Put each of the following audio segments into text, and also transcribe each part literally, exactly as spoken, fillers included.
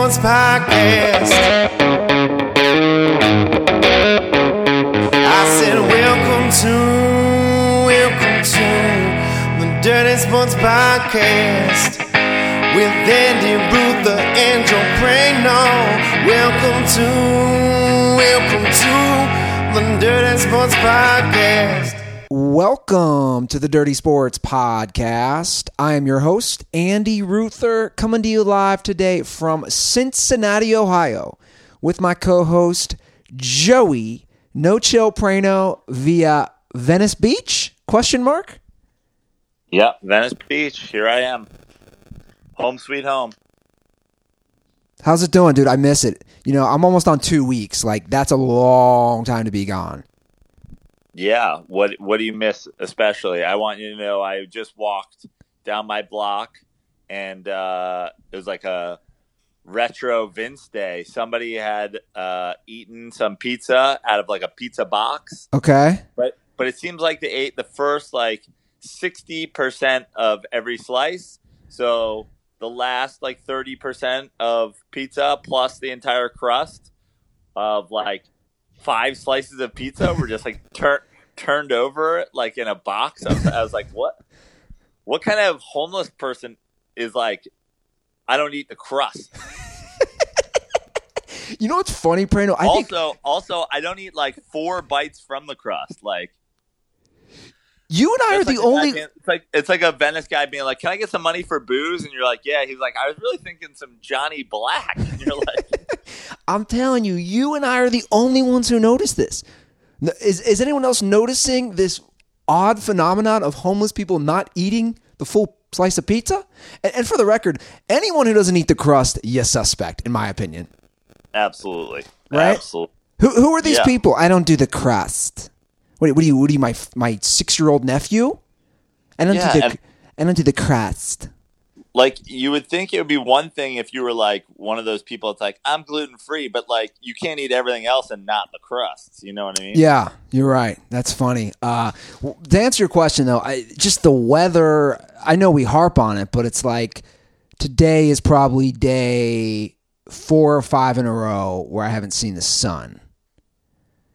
Sports Podcast. I said, welcome to, welcome to the Dirty Sports Podcast with Andy Ruther and Joey Prano. Welcome to, welcome to the Dirty Sports Podcast. Welcome to the Dirty Sports Podcast. I am your host, Andy Ruther, coming to you live today from Cincinnati, Ohio, with my co-host, Joey No Chill Prano via Venice Beach, question mark? Yep, Venice Beach. Here I am. Home sweet home. How's it doing, dude? I miss it. You know, I'm almost on two weeks. Like, that's a long time to be gone. Yeah, what what do you miss especially? I want you to know I just walked down my block, and uh, it was like a retro Vince Day. Somebody had uh, eaten some pizza out of like a pizza box. Okay. But but it seems like they ate the first like sixty percent of every slice. So the last like thirty percent of pizza plus the entire crust of like five slices of pizza were just like tur- turned over like in a box. I was, I was like, what what kind of homeless person is like, I don't eat the crust? You know what's funny, Prano? I also, think... also, I don't eat like four bites from the crust. Like, you and I are like the only... Being, it's, like, it's like a Venice guy being like, can I get some money for booze? And you're like, yeah. He's like, I was really thinking some Johnny Black. And you're like... I'm telling you, you and I are the only ones who notice this. Is is anyone else noticing this odd phenomenon of homeless people not eating the full slice of pizza? And, and for the record, anyone who doesn't eat the crust, you suspect, in my opinion. Absolutely. Right? Absolutely. Who who are these yeah. people? I don't do the crust. What, what do you? What do you? My my six year old nephew? I don't yeah, do the. And- I don't do the crust. Like, you would think it would be one thing if you were, like, one of those people that's like, I'm gluten-free, but, like, you can't eat everything else and not the crusts. You know what I mean? Yeah, you're right. That's funny. Uh, to answer your question, though, I, just the weather, I know we harp on it, but it's like today is probably day four or five in a row where I haven't seen the sun.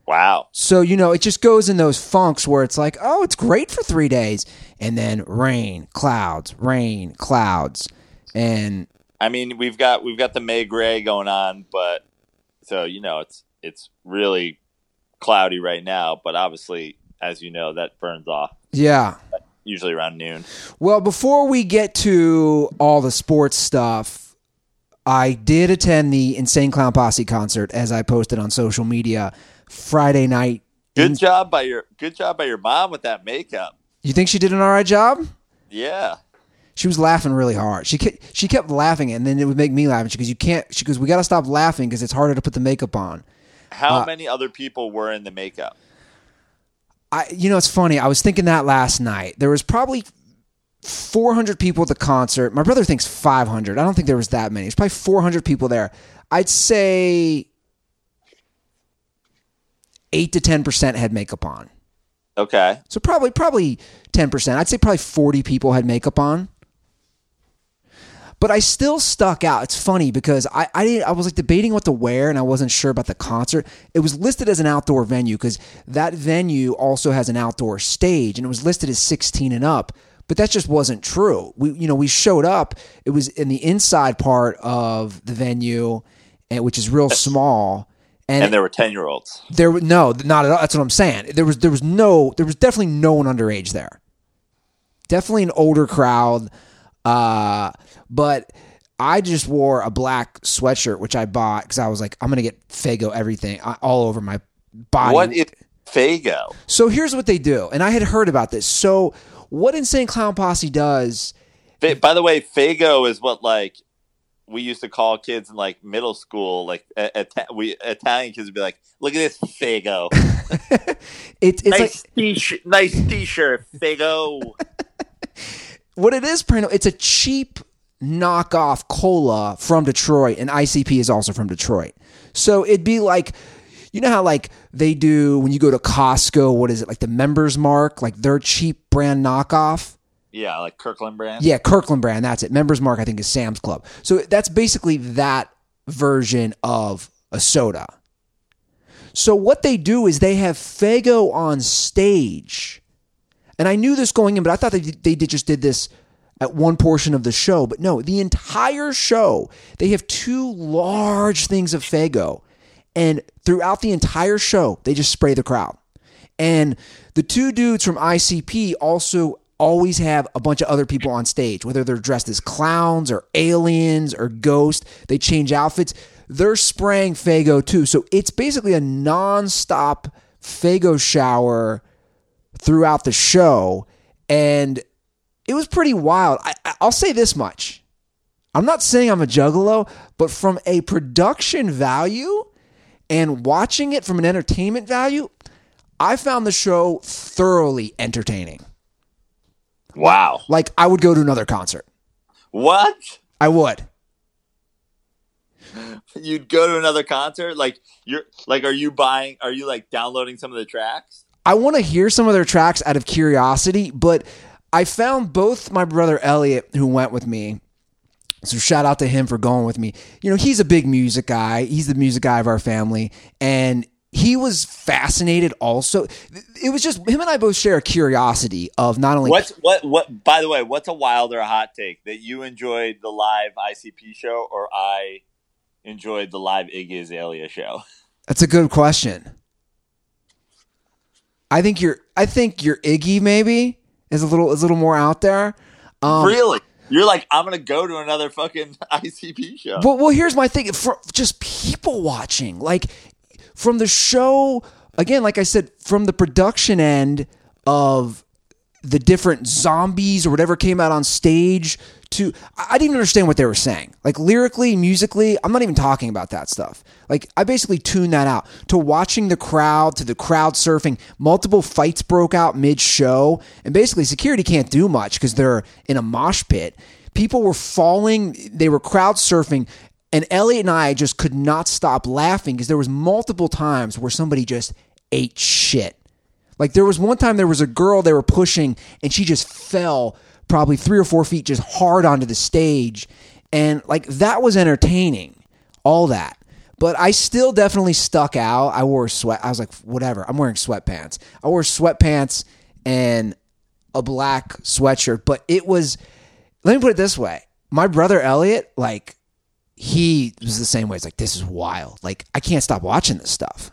Wow. So, you know, it just goes in those funks where it's like, oh, it's great for three days. And then rain, clouds, rain, clouds. And I mean, we've got we've got the May gray going on, but so, you know, it's it's really cloudy right now. But obviously, as you know, that burns off. Yeah. Usually around noon. Well, before we get to all the sports stuff, I did attend the Insane Clown Posse concert, as I posted on social media Friday night. Good in- job by your good job by your mom with that makeup. You think she did an all right job? Yeah, she was laughing really hard. She ke- she kept laughing, and then it would make me laugh. And she goes, "You can't." She goes, "We got to stop laughing because it's harder to put the makeup on." How uh, many other people were in the makeup? I, you know, it's funny. I was thinking that last night. There was probably four hundred people at the concert. My brother thinks five hundred. I don't think there was that many. It's probably four hundred people there. I'd say eight to ten percent had makeup on. Okay. So probably probably ten percent. I'd say probably forty people had makeup on. But I still stuck out. It's funny because I I, didn't, I was like debating what to wear, and I wasn't sure about the concert. It was listed as an outdoor venue because that venue also has an outdoor stage, and it was listed as sixteen and up. But that just wasn't true. We you know we showed up. It was in the inside part of the venue, and which is real small. And, and there were ten-year-olds. There were no, not at all. That's what I'm saying. There was, there was no, there was definitely no one underage there. Definitely an older crowd. Uh, but I just wore a black sweatshirt, which I bought because I was like, I'm gonna get Faygo everything all over my body. What is Faygo? So here's what they do, and I had heard about this. So what Insane Clown Posse does? By the way, Faygo is what like. We used to call kids in like middle school, like at, at, we Italian kids would be like, "Look at this Faygo, it's, it's nice like, t-shirt, nice t-shirt, Faygo." What it is, Prano, it's a cheap knockoff cola from Detroit, and I C P is also from Detroit. So it'd be like, you know how like they do when you go to Costco, what is it like the Members Mark, like their cheap brand knockoff. Yeah, like Kirkland brand. Yeah, Kirkland brand. That's it. Members Mark, I think, is Sam's Club. So that's basically that version of a soda. So what they do is they have Faygo on stage. And I knew this going in, but I thought they they just did this at one portion of the show. But no, the entire show, they have two large things of Faygo. And throughout the entire show, they just spray the crowd. And the two dudes from I C P also always have a bunch of other people on stage, whether they're dressed as clowns or aliens or ghosts. They change outfits. They're spraying Faygo too. So it's basically a nonstop Faygo shower throughout the show. And it was pretty wild. I, I'll say this much. I'm not saying I'm a juggalo, but from a production value and watching it from an entertainment value, I found the show thoroughly entertaining. Wow. Like, I would go to another concert. What? I would. You'd go to another concert? Like, you're like, are you buying, are you like downloading some of the tracks? I want to hear some of their tracks out of curiosity, but I found both my brother Elliot, who went with me, so shout out to him for going with me. You know, he's a big music guy. He's the music guy of our family. And he was fascinated also. It was just him and I both share a curiosity of not only what's what what by the way, what's a wild or a hot take? That you enjoyed the live I C P show or I enjoyed the live Iggy Azalea show? That's a good question. I think your I think your Iggy maybe is a little is a little more out there. Um, really? You're like, I'm going to go to another fucking I C P show. Well, well here's my thing. For just people watching. Like, from the show, again, like I said, from the production end of the different zombies or whatever came out on stage to... I didn't even understand what they were saying. Like, lyrically, musically, I'm not even talking about that stuff. Like, I basically tuned that out. To watching the crowd, to the crowd surfing, multiple fights broke out mid-show, and basically security can't do much because they're in a mosh pit. People were falling, they were crowd surfing, and Elliot and I just could not stop laughing because there was multiple times where somebody just ate shit. Like, there was one time there was a girl they were pushing, and she just fell probably three or four feet just hard onto the stage. And, like, that was entertaining, all that. But I still definitely stuck out. I wore sweat. I was like, whatever. I'm wearing sweatpants. I wore sweatpants and a black sweatshirt. But it was, let me put it this way. My brother Elliot, like, he was the same way. It's like, this is wild. Like, I can't stop watching this stuff.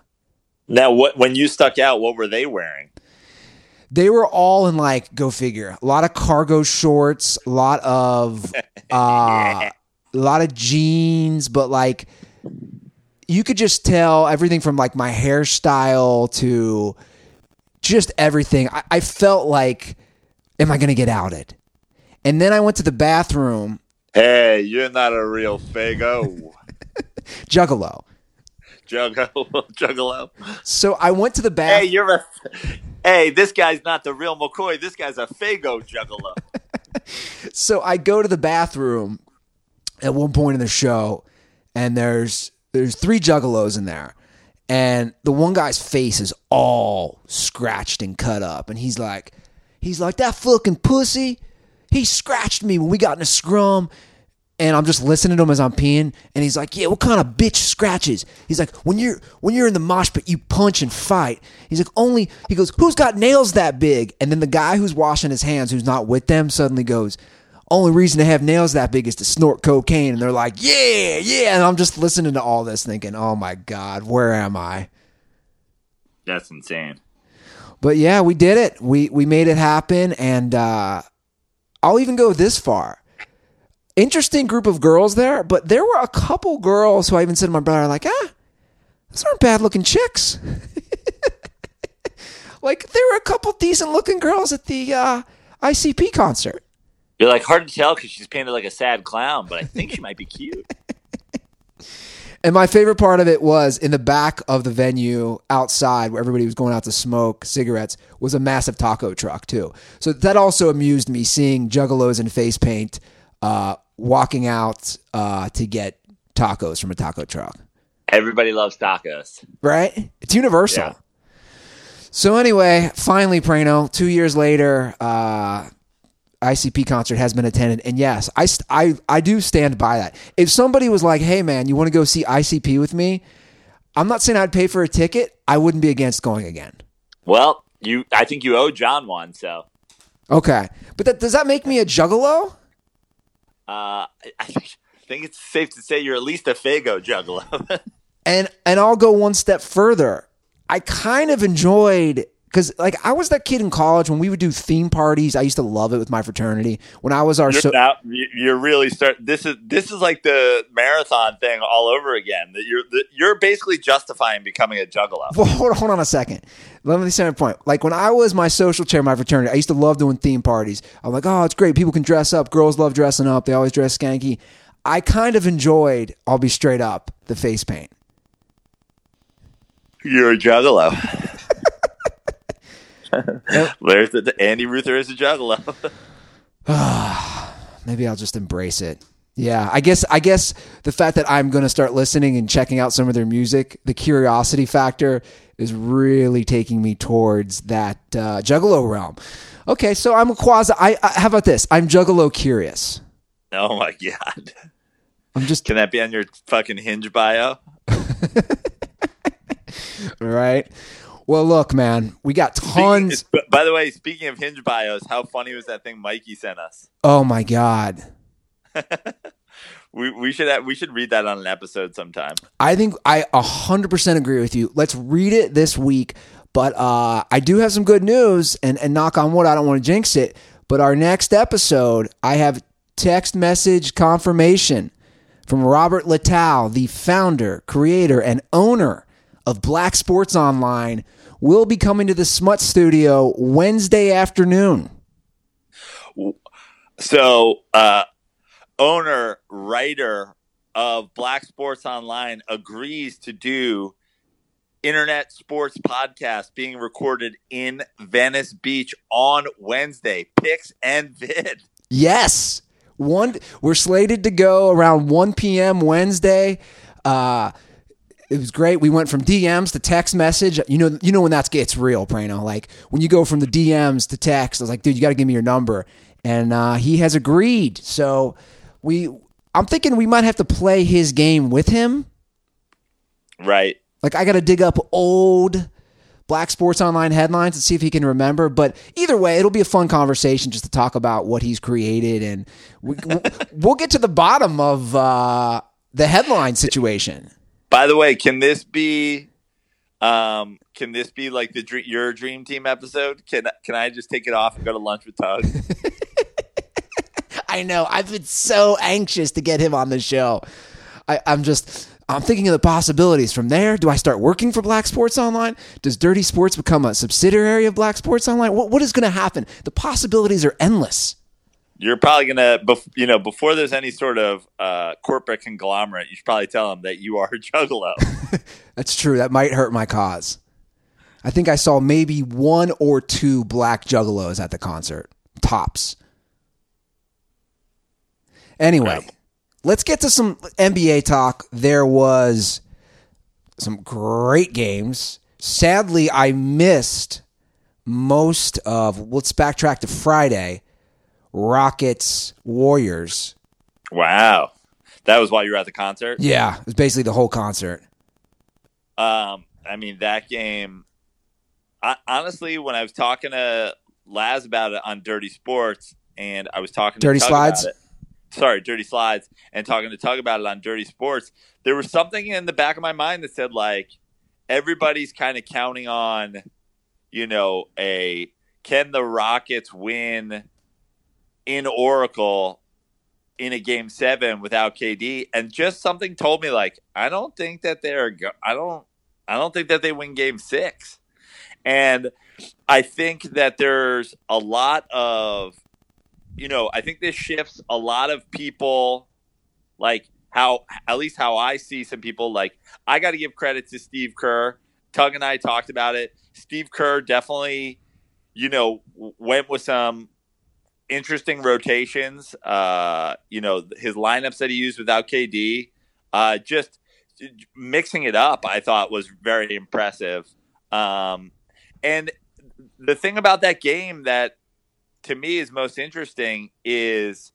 Now, what when you stuck out, what were they wearing? They were all in, like, go figure. A lot of cargo shorts, a lot of uh, a lot of jeans, but, like, you could just tell everything from, like, my hairstyle to just everything. I, I felt like, am I going to get outed? And then I went to the bathroom. Hey, you're not a real Faygo. Juggalo. Juggalo. Juggalo. So I went to the bathroom. Hey, you're a... Hey, this guy's not the real McCoy. This guy's a Faygo juggalo. So I go to the bathroom at one point in the show, and there's there's three juggalos in there. And the one guy's face is all scratched and cut up. And he's like, he's like, that fucking pussy, he scratched me when we got in a scrum. And I'm just listening to him as I'm peeing. And he's like, yeah, what kind of bitch scratches? He's like, when you're when you're in the mosh pit, you punch and fight. He's like, only, he goes, who's got nails that big? And then the guy who's washing his hands, who's not with them, suddenly goes, only reason to have nails that big is to snort cocaine. And they're like, yeah, yeah. And I'm just listening to all this thinking, oh my God, where am I? That's insane. But yeah, we did it. We, we made it happen. And uh, I'll even go this far. Interesting group of girls there, but there were a couple girls who I even said to my brother, like, ah, those aren't bad-looking chicks. Like, there were a couple decent-looking girls at the uh, I C P concert. You're like, hard to tell because she's painted like a sad clown, but I think she might be cute. And my favorite part of it was in the back of the venue outside where everybody was going out to smoke cigarettes was a massive taco truck, too. So that also amused me, seeing juggalos in face paint Uh, walking out uh, to get tacos from a taco truck. Everybody loves tacos. Right? It's universal. Yeah. So anyway, finally, Prano, two years later, uh, I C P concert has been attended. And yes, I, I, I do stand by that. If somebody was like, hey man, you want to go see I C P with me? I'm not saying I'd pay for a ticket. I wouldn't be against going again. Well, you, I think you owe John one, so. Okay. But that, does that make me a juggalo? Uh, I think, I think it's safe to say you're at least a Faygo juggalo. and and I'll go one step further. I kind of enjoyed, because like I was that kid in college when we would do theme parties. I used to love it with my fraternity. When I was our, you're, so- now, you're really start. This is this is like the marathon thing all over again. That you're that you're basically justifying becoming a juggalo. Well, hold on, hold on a second. Let me say my point. Like when I was my social chair, my fraternity, I used to love doing theme parties. I'm like, oh, it's great. People can dress up. Girls love dressing up. They always dress skanky. I kind of enjoyed, I'll be straight up, the face paint. You're a juggalo. There's the, the Andy Ruther is a juggalo. Maybe I'll just embrace it. Yeah, I guess. I guess the fact that I'm going to start listening and checking out some of their music, the curiosity factor is really taking me towards that uh, juggalo realm. Okay, so I'm a quasi. I, I how about this? I'm juggalo curious. Oh my god! I'm just. Can that be on your fucking Hinge bio? Right. Well, look, man, we got tons. Speaking, by the way, speaking of Hinge bios, how funny was that thing Mikey sent us? Oh my god. we we should have, we should read that on an episode sometime. I think I one hundred percent agree with you. Let's read it this week. But uh, I do have some good news, and and knock on wood, I don't want to jinx it. But our next episode, I have text message confirmation from Robert Latow, the founder, creator, and owner of Black Sports Online, will be coming to the Smut Studio Wednesday afternoon. So, uh, owner, writer of Black Sports Online agrees to do internet sports podcast being recorded in Venice Beach on Wednesday. Picks and vid. Yes. One, we're slated to go around one p.m. Wednesday. Uh, It was great. We went from D Ms to text message. You know, you know when that gets real, Prano. Like when you go from the D Ms to text, I was like, dude, you got to give me your number. And uh, he has agreed. So we, I'm thinking we might have to play his game with him. Right. Like I got to dig up old Black Sports Online headlines and see if he can remember. But either way, it'll be a fun conversation just to talk about what he's created. And we, we'll get to the bottom of uh, the headline situation. By the way, can this be, um, can this be like the dream, your dream team episode? Can can I just take it off and go to lunch with Tug? I know. I've been so anxious to get him on the show. I, I'm just, I'm thinking of the possibilities from there. Do I start working for Black Sports Online? Does Dirty Sports become a subsidiary of Black Sports Online? What what is going to happen? The possibilities are endless. You're probably going to, you know, before there's any sort of uh, corporate conglomerate, you should probably tell them that you are a juggalo. That's true. That might hurt my cause. I think I saw maybe one or two black juggalos at the concert. Tops. Anyway, right. Let's get to some N B A talk. There was some great games. Sadly, I missed most of, let's backtrack to Friday, Rockets, Warriors. Wow. That was while you were at the concert? Yeah, it was basically the whole concert. Um, I mean, that game, I, honestly, when I was talking to Laz about it on Dirty Sports, and I was talking to Dirty Tug Slides? About it, sorry, Dirty Slides, and talking to Tug about it on Dirty Sports, there was something in the back of my mind that said, like, everybody's kind of counting on, you know, a can the Rockets win in Oracle in a game seven without K D, and just something told me, like, I don't think that they're go- I don't I don't think that they win game six. And I think that there's a lot of, you know, I think this shifts a lot of people, like how, at least how I see some people, like I got to give credit to Steve Kerr. Tug and I talked about it. Steve Kerr definitely, you know, went with some interesting rotations, uh, you know, his lineups that he used without K D, uh, just mixing it up, I thought was very impressive. Um, and the thing about that game that to me is most interesting is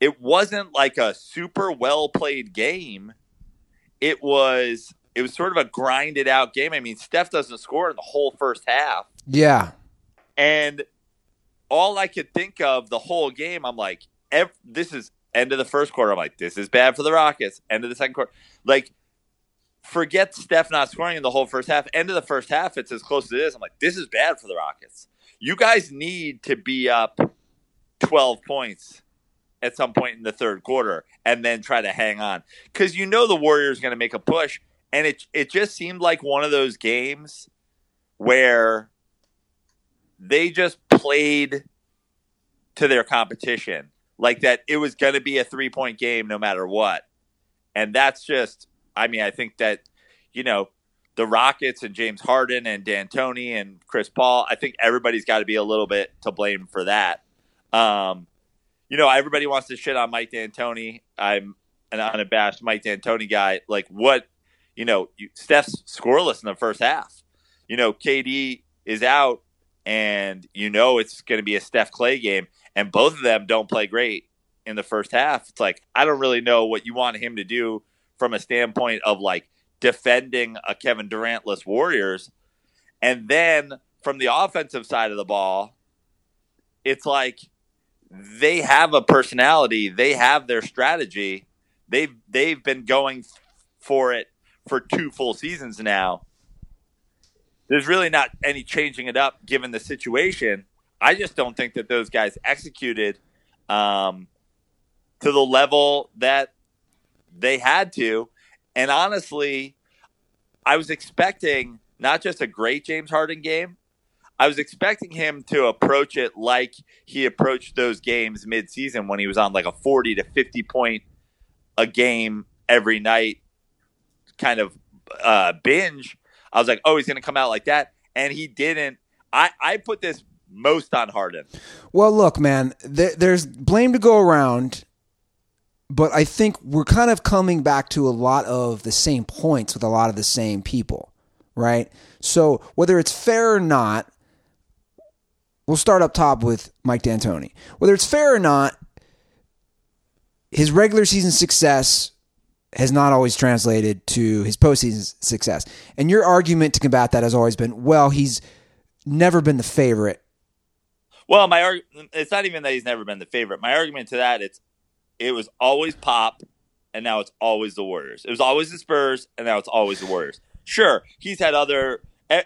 it wasn't like a super well played game. It was it was sort of a grinded out game. I mean, Steph doesn't score in the whole first half. Yeah. And all I could think of the whole game, I'm like, ev- this is end of the first quarter. I'm like, this is bad for the Rockets. End of the second quarter. Like, forget Steph not scoring in the whole first half. End of the first half, it's as close as it is. I'm like, this is bad for the Rockets. You guys need to be up twelve points at some point in the third quarter and then try to hang on. Because you know the Warriors are going to make a push. And it it just seemed like one of those games where they just played to their competition. Like that it was going to be a three-point game no matter what. And that's just, I mean, I think that, you know, the Rockets and James Harden and D'Antoni and Chris Paul, I think everybody's got to be a little bit to blame for that. Um, you know, everybody wants to shit on Mike D'Antoni. I'm an unabashed Mike D'Antoni guy. Like what, you know, Steph's scoreless in the first half. You know, K D is out and you know it's going to be a Steph Klay game and both of them don't play great in the first half. It's like, I don't really know what you want him to do from a standpoint of like, defending a Kevin Durant-less Warriors. And then from the offensive side of the ball, it's like they have a personality. They have their strategy. They've, they've been going for it for two full seasons now. There's really not any changing it up given the situation. I just don't think that those guys executed um, to the level that they had to. And honestly, I was expecting not just a great James Harden game. I was expecting him to approach it like he approached those games midseason when he was on like a forty to fifty point a game every night kind of uh, binge. I was like, oh, he's going to come out like that. And he didn't. I, I put this most on Harden. Well, look, man, th- there's blame to go around. But I think we're kind of coming back to a lot of the same points with a lot of the same people, right? So whether it's fair or not, we'll start up top with Mike D'Antoni. Whether it's fair or not, his regular season success has not always translated to his postseason success. And your argument to combat that has always been, well, he's never been the favorite. Well, my arg- it's not even that he's never been the favorite. My argument to that, it's, it was always Pop, and now it's always the Warriors. It was always the Spurs, and now it's always the Warriors. Sure, he's had other,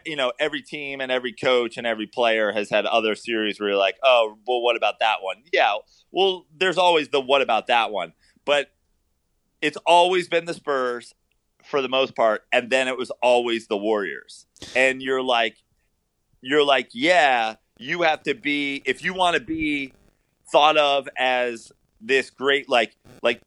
you know, every team and every coach and every player has had other series where you're like, oh, well, what about that one? Yeah, well, there's always the what about that one. But it's always been the Spurs for the most part, and then it was always the Warriors. And you're like, you're like, yeah, you have to be, if you want to be thought of as this great, like, like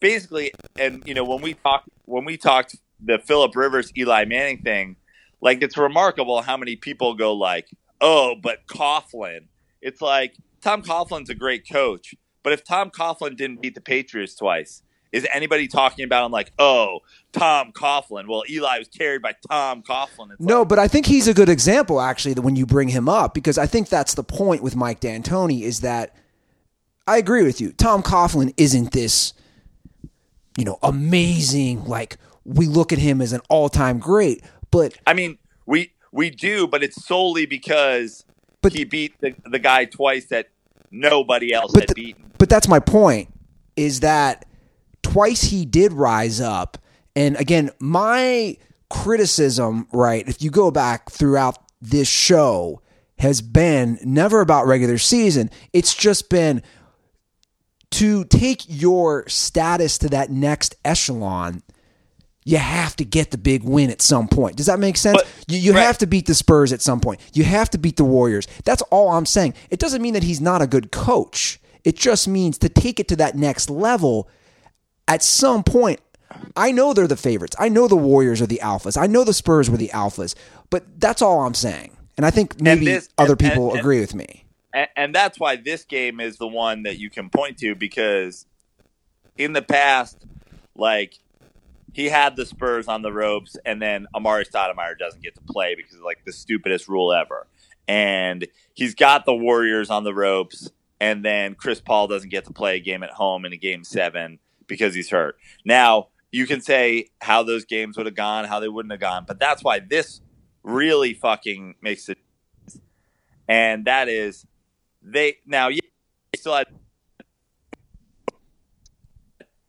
basically, and you know, when we talked, when we talked the Philip Rivers, Eli Manning thing, like it's remarkable how many people go like, oh, but Coughlin. It's like Tom Coughlin's a great coach, but if Tom Coughlin didn't beat the Patriots twice, is anybody talking about him like, oh, Tom Coughlin? Well, Eli was carried by Tom Coughlin. It's no, like- but I think he's a good example actually that when you bring him up, because I think that's the point with Mike D'Antoni is that. I agree with you. Tom Coughlin isn't this, you know, amazing, like we look at him as an all-time great, but I mean, we we do, but it's solely because but, he beat the, the guy twice that nobody else had the, beaten. But that's my point, is that twice he did rise up. And again, my criticism, right, if you go back throughout this show, has been never about regular season. It's just been to take your status to that next echelon, you have to get the big win at some point. Does that make sense? But, you you right. have to beat the Spurs at some point. You have to beat the Warriors. That's all I'm saying. It doesn't mean that he's not a good coach. It just means to take it to that next level at some point. I know they're the favorites. I know the Warriors are the alphas. I know the Spurs were the alphas. But that's all I'm saying. And I think maybe this, other and, people and, agree and, with me. And that's why this game is the one that you can point to, because in the past, like, he had the Spurs on the ropes and then Amari Stoudemire doesn't get to play because of, like, the stupidest rule ever. and he's got the Warriors on the ropes, and then Chris Paul doesn't get to play a game at home in a game seven because he's hurt. Now, you can say how those games would have gone, how they wouldn't have gone, but that's why this really fucking makes it. And that is, they now yeah, they still had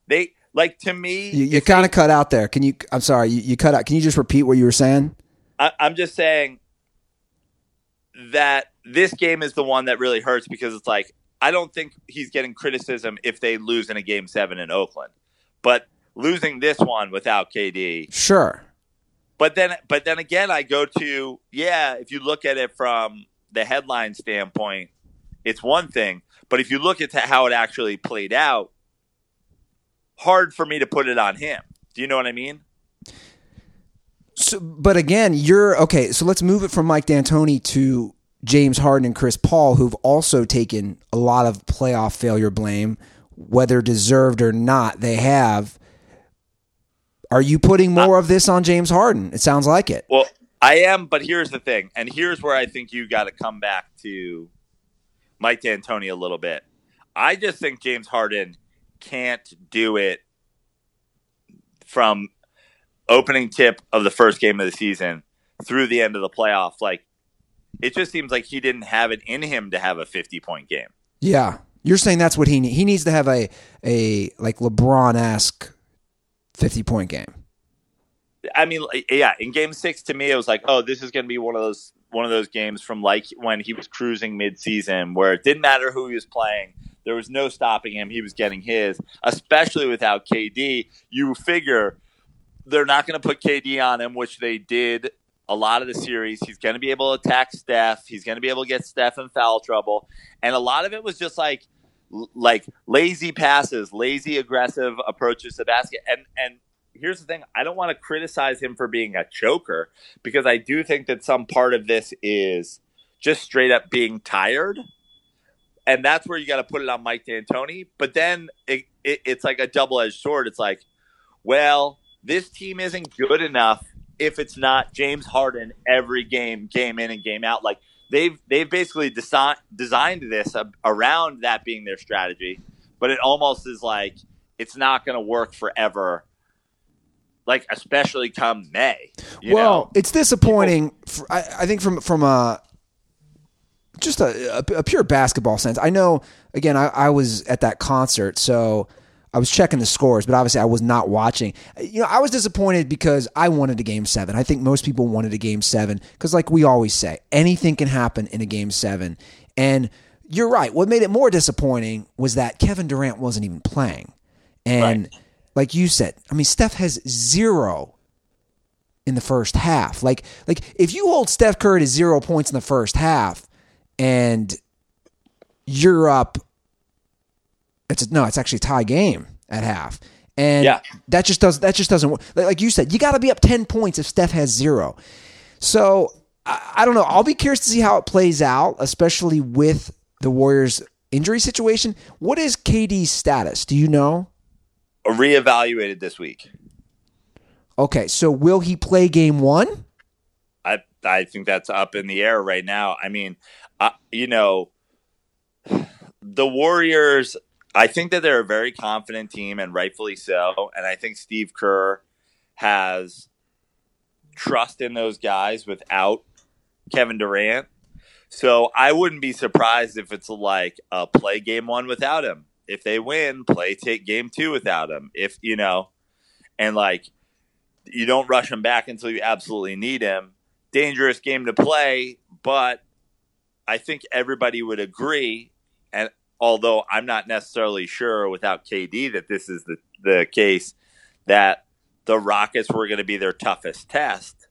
they like to me. You, you kind of cut out there. Can you? I'm sorry, you, you cut out. Can you just repeat what you were saying? I, I'm just saying that this game is the one that really hurts because it's like I don't think he's getting criticism if they lose in a game seven in Oakland, but losing this one without K D, sure. But then, but then again, I go to yeah. If you look at it from the headline standpoint, it's one thing. But if you look at how it actually played out, hard for me to put it on him. Do you know what I mean? So, but again, you're okay. So let's move it from Mike D'Antoni to James Harden and Chris Paul, who've also taken a lot of playoff failure blame, whether deserved or not. They have. Are you putting more of this on James Harden? It sounds like it. Well, I am, but here's the thing. And here's where I think you got to come back to Mike D'Antoni a little bit. I just think James Harden can't do it from opening tip of the first game of the season through the end of the playoff. Like, it just seems like he didn't have it in him to have a fifty-point game. Yeah. You're saying that's what he needs. He needs to have a, a like, LeBron-esque fifty-point game. I mean, yeah, in game six, to me, it was like, oh, this is going to be one of those one of those games from like when he was cruising midseason where it didn't matter who he was playing. There was no stopping him. He was getting his, especially without K D. You figure they're not going to put K D on him, which they did a lot of the series. He's going to be able to attack Steph. He's going to be able to get Steph in foul trouble. And a lot of it was just like, like lazy passes, lazy aggressive approaches to basket. And and here's the thing. I don't want to criticize him for being a choker because I do think that some part of this is just straight up being tired. And that's where you got to put it on Mike D'Antoni. But then it, it, it's like a double-edged sword. It's like, well, this team isn't good enough if it's not James Harden every game, game in and game out. Like, They've they've basically desi- designed this uh, around that being their strategy, but it almost is like it's not going to work forever, like especially come May. You well, know? It's disappointing. People- for, I, I think from from a just a, a, a pure basketball sense. I know. Again, I, I was at that concert, so I was checking the scores, but obviously I was not watching. You know, I was disappointed because I wanted a game seven. I think most people wanted a game seven because, like we always say, anything can happen in a game seven. And you're right. What made it more disappointing was that Kevin Durant wasn't even playing. And right. Like you said, I mean, Steph has zero in the first half. Like, like if you hold Steph Curry to zero points in the first half and you're up, It's a, no, it's actually a tie game at half, and yeah. that just does that just doesn't work. Like you said, you got to be up ten points if Steph has zero. So I, I don't know. I'll be curious to see how it plays out, especially with the Warriors' injury situation. What is K D's status? Do you know? Reevaluated this week. Okay, so will he play game one? I I think that's up in the air right now. I mean, uh, you know, the Warriors. I think that they're a very confident team, and rightfully so. And I think Steve Kerr has trust in those guys without Kevin Durant. So I wouldn't be surprised if it's like a play game one without him. If they win, play take game two without him. If, you know, and like you don't rush him back until you absolutely need him. Dangerous game to play, but I think everybody would agree. And although I'm not necessarily sure without K D that this is the, the case, that the Rockets were going to be their toughest test,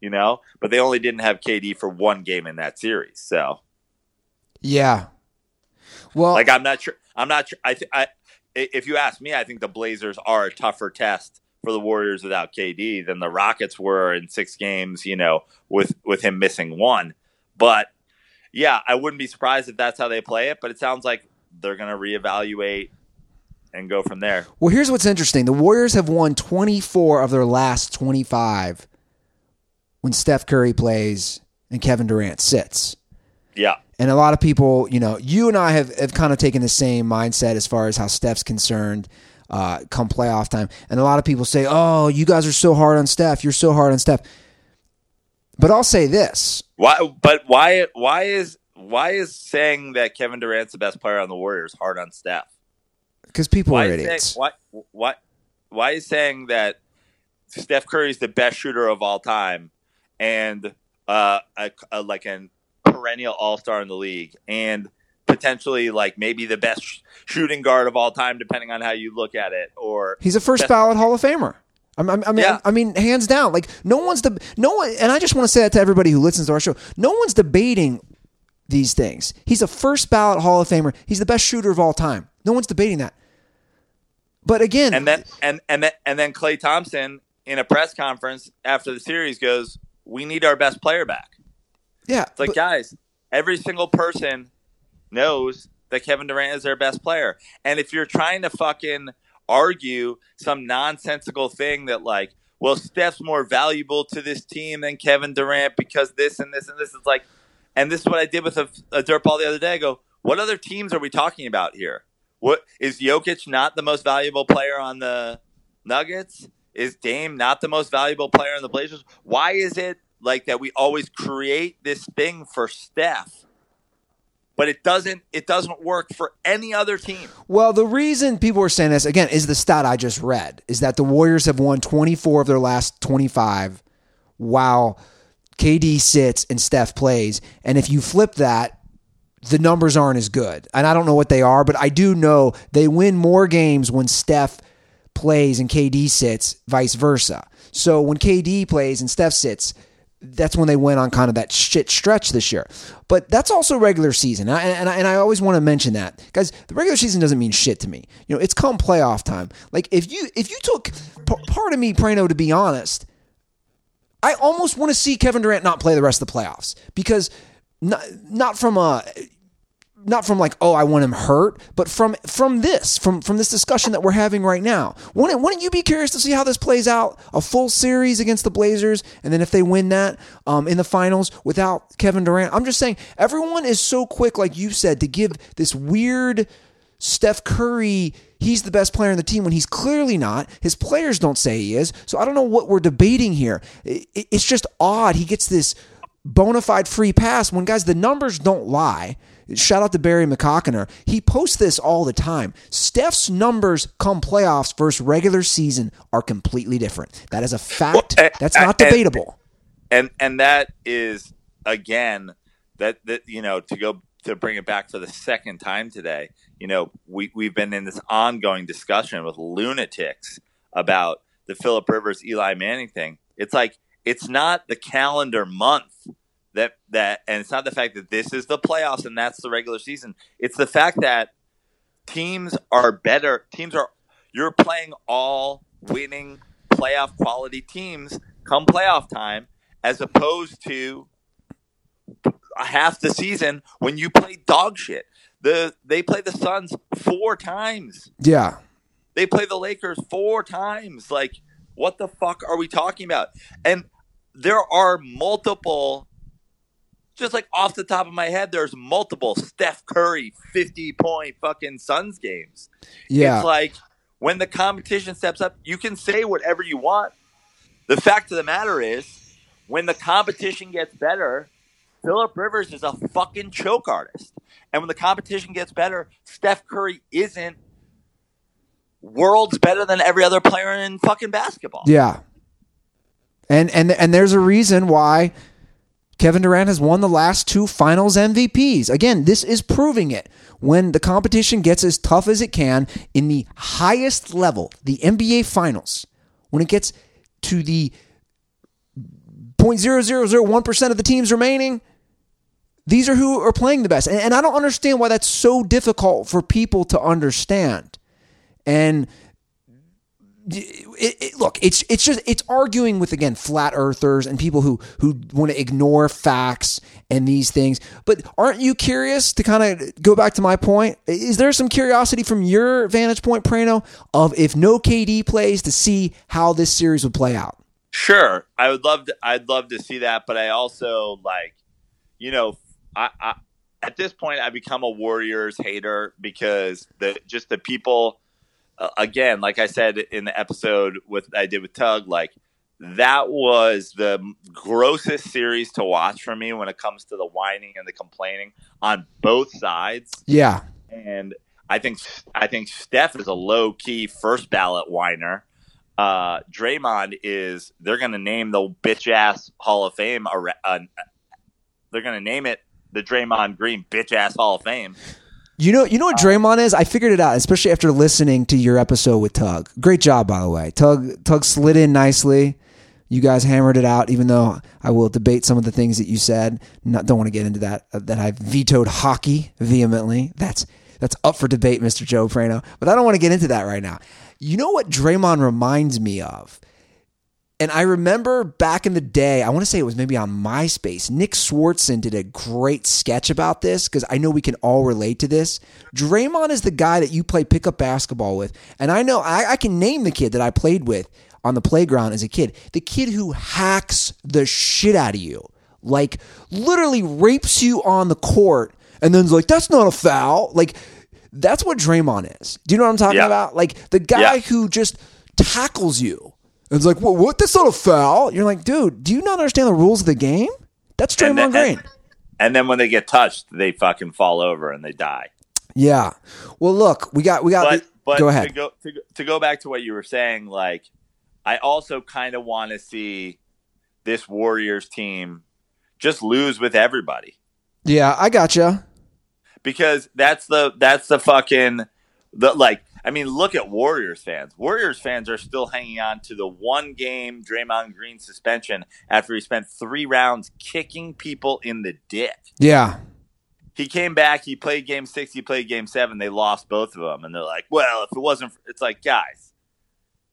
you know, but they only didn't have K D for one game in that series. So, yeah, well, like I'm not sure. I'm not sure. I, th- I if you ask me, I think the Blazers are a tougher test for the Warriors without K D than the Rockets were in six games, you know, with, with him missing one. But yeah, I wouldn't be surprised if that's how they play it, but it sounds like they're going to reevaluate and go from there. Well, here's what's interesting. The Warriors have won twenty-four of their last twenty-five when Steph Curry plays and Kevin Durant sits. Yeah. And a lot of people, you know, you and I have, have kind of taken the same mindset as far as how Steph's concerned uh, come playoff time. And a lot of people say, oh, you guys are so hard on Steph. You're so hard on Steph. But I'll say this. Why? But why Why is why is saying that Kevin Durant's the best player on the Warriors hard on Steph? Because people why are idiots. Saying, why, why, why is saying that Steph Curry's the best shooter of all time and uh, a, a, like an perennial all-star in the league and potentially like maybe the best sh- shooting guard of all time, depending on how you look at it? Or he's a first ballot Hall of Famer. I mean, I mean, yeah. I mean, hands down. Like no one's the no one, and I just want to say that to everybody who listens to our show. No one's debating these things. He's a first ballot Hall of Famer. He's the best shooter of all time. No one's debating that. But again, and then and and then, and then Klay Thompson in a press conference after the series goes, "We need our best player back." Yeah, it's like but, guys, every single person knows that Kevin Durant is their best player, and if you're trying to fucking argue some nonsensical thing that like, well, Steph's more valuable to this team than Kevin Durant because this and this and this is like, and this is what I did with a, a dirtball the other day. I go, what other teams are we talking about here? What is Jokic not the most valuable player on the Nuggets? Is Dame not the most valuable player on the Blazers? Why is it like that we always create this thing for Steph? But it doesn't it doesn't work for any other team. Well, the reason people are saying this, again, is the stat I just read, is that the Warriors have won twenty-four of their last twenty-five while K D sits and Steph plays. And if you flip that, the numbers aren't as good. And I don't know what they are, but I do know they win more games when Steph plays and K D sits, vice versa. So when K D plays and Steph sits, that's when they went on kind of that shit stretch this year. But that's also regular season. And I, and I, and I always want to mention that. Guys, the regular season doesn't mean shit to me. You know, it's come playoff time. Like if you if you took p- part of me, Prano, to be honest, I almost want to see Kevin Durant not play the rest of the playoffs because not, not from a not from like, oh, I want him hurt, but from from this, from from this discussion that we're having right now. Wouldn't, wouldn't you be curious to see how this plays out? A full series against the Blazers, and then if they win that um, in the finals without Kevin Durant. I'm just saying, everyone is so quick, like you said, to give this weird Steph Curry, he's the best player on the team when he's clearly not. His players don't say he is, so I don't know what we're debating here. It, it's just odd. He gets this bona fide free pass when, guys, the numbers don't lie. Shout out to Barry McCockiner. He posts this all the time. Steph's numbers come playoffs versus regular season are completely different. That is a fact. Well, and, that's not and, debatable. And and that is, again, that, that you know, to go to bring it back for the second time today, you know, we, we've been in this ongoing discussion with lunatics about the Philip Rivers, Eli Manning thing. It's like, it's not the calendar month. That that and it's not the fact that this is the playoffs and that's the regular season. It's the fact that teams are better. Teams are you're playing all winning playoff quality teams come playoff time, as opposed to half the season when you play dog shit. The they play the Suns four times. Yeah, they play the Lakers four times. Like, what the fuck are we talking about? And there are multiple. Just like off the top of my head, there's multiple Steph Curry fifty-point fucking Suns games. Yeah. It's like when the competition steps up, you can say whatever you want. The fact of the matter is, when the competition gets better, Philip Rivers is a fucking choke artist. And when the competition gets better, Steph Curry isn't worlds better than every other player in fucking basketball. Yeah. And and and there's a reason why Kevin Durant has won the last two finals M V Ps. Again, this is proving it. When the competition gets as tough as it can in the highest level, the N B A finals, when it gets to the zero point zero zero zero one percent of the teams remaining, these are who are playing the best. And, and I don't understand why that's so difficult for people to understand. And It, it, look, it's it's just it's arguing with, again, flat earthers and people who who want to ignore facts and these things. But aren't you curious, to kind of go back to my point? Is there some curiosity from your vantage point, Prano, of if no K D plays, to see how this series would play out? Sure, I would love to. I'd love to see that, but I also like, you know, I, I at this point I become a Warriors hater because the just the people uh, again, like I said in the episode with I did with Tug, like that was the grossest series to watch for me when it comes to the whining and the complaining on both sides. Yeah, and I think I think Steph is a low key first ballot whiner. Uh, Draymond is they're going to name the bitch ass Hall of Fame. Uh, they're going to name it the Draymond Green bitch ass Hall of Fame. You know, you know what Draymond is? I figured it out, especially after listening to your episode with Tug. Great job, by the way. Tug Tug slid in nicely. You guys hammered it out, even though I will debate some of the things that you said. Not, don't want to get into that. Uh, that I vetoed hockey vehemently. That's that's up for debate, Mister Joe Prano. But I don't want to get into that right now. You know what Draymond reminds me of? And I remember back in the day, I want to say it was maybe on MySpace, Nick Swartzen did a great sketch about this because I know we can all relate to this. Draymond is the guy that you play pickup basketball with. And I know I, I can name the kid that I played with on the playground as a kid. The kid who hacks the shit out of you, like literally rapes you on the court and then's like, that's not a foul. Like that's what Draymond is. Do you know what I'm talking yeah. about? Like the guy yeah. who just tackles you. It's like, what, what? That's not a foul. You're like, dude, do you not understand the rules of the game? That's Draymond Green. And, and then when they get touched, they fucking fall over and they die. Yeah. Well, look, we got, we got. But, the, but go ahead. To go, to, to go back to what you were saying, like, I also kind of want to see this Warriors team just lose with everybody. Yeah, I gotcha. Because that's the that's the fucking the like. I mean, look at Warriors fans. Warriors fans are still hanging on to the one-game Draymond Green suspension after he spent three rounds kicking people in the dick. Yeah. He came back. He played game six. He played game seven. They lost both of them. And they're like, well, if it wasn't – it's like, guys,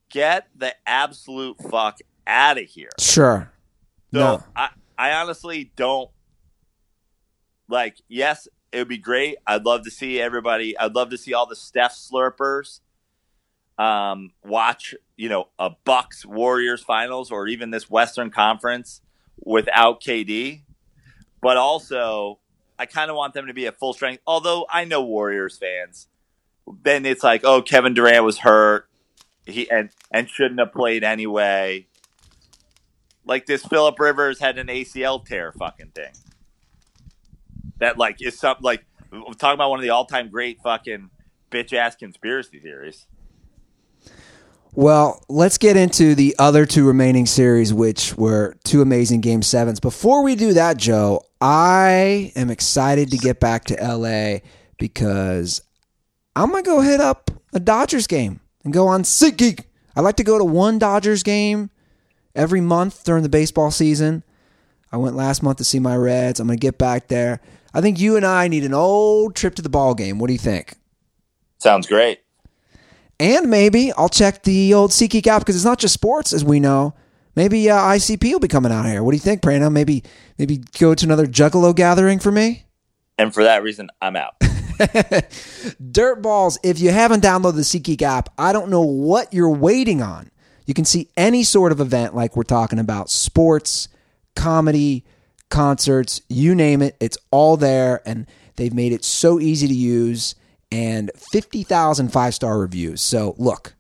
get the absolute fuck out of here. Sure. So no. I, I honestly don't – like, yes – it would be great. I'd love to see everybody. I'd love to see all the Steph slurpers um, watch, you know, a Bucks Warriors finals or even this Western Conference without K D. But also, I kind of want them to be at full strength. Although I know Warriors fans, then it's like, oh, Kevin Durant was hurt, he and and shouldn't have played anyway. Like this, Philip Rivers had an A C L tear, fucking thing. That like is something like I'm talking about one of the all-time great fucking bitch-ass conspiracy theories. Well, let's get into the other two remaining series, which were two amazing Game Sevens. Before we do that, Joe, I am excited to get back to L A because I'm gonna go hit up a Dodgers game and go on SeatGeek. I like to go to one Dodgers game every month during the baseball season. I went last month to see my Reds. I'm gonna get back there. I think you and I need an old trip to the ball game. What do you think? Sounds great. And maybe I'll check the old SeatGeek app because it's not just sports, as we know. Maybe uh, I C P will be coming out here. What do you think, Prano? Maybe maybe go to another Juggalo gathering for me? And for that reason, I'm out. Dirtballs, if you haven't downloaded the SeatGeek app, I don't know what you're waiting on. You can see any sort of event like we're talking about, sports, comedy, concerts, you name it, it's all there, and they've made it so easy to use, and fifty thousand five-star reviews. So, look,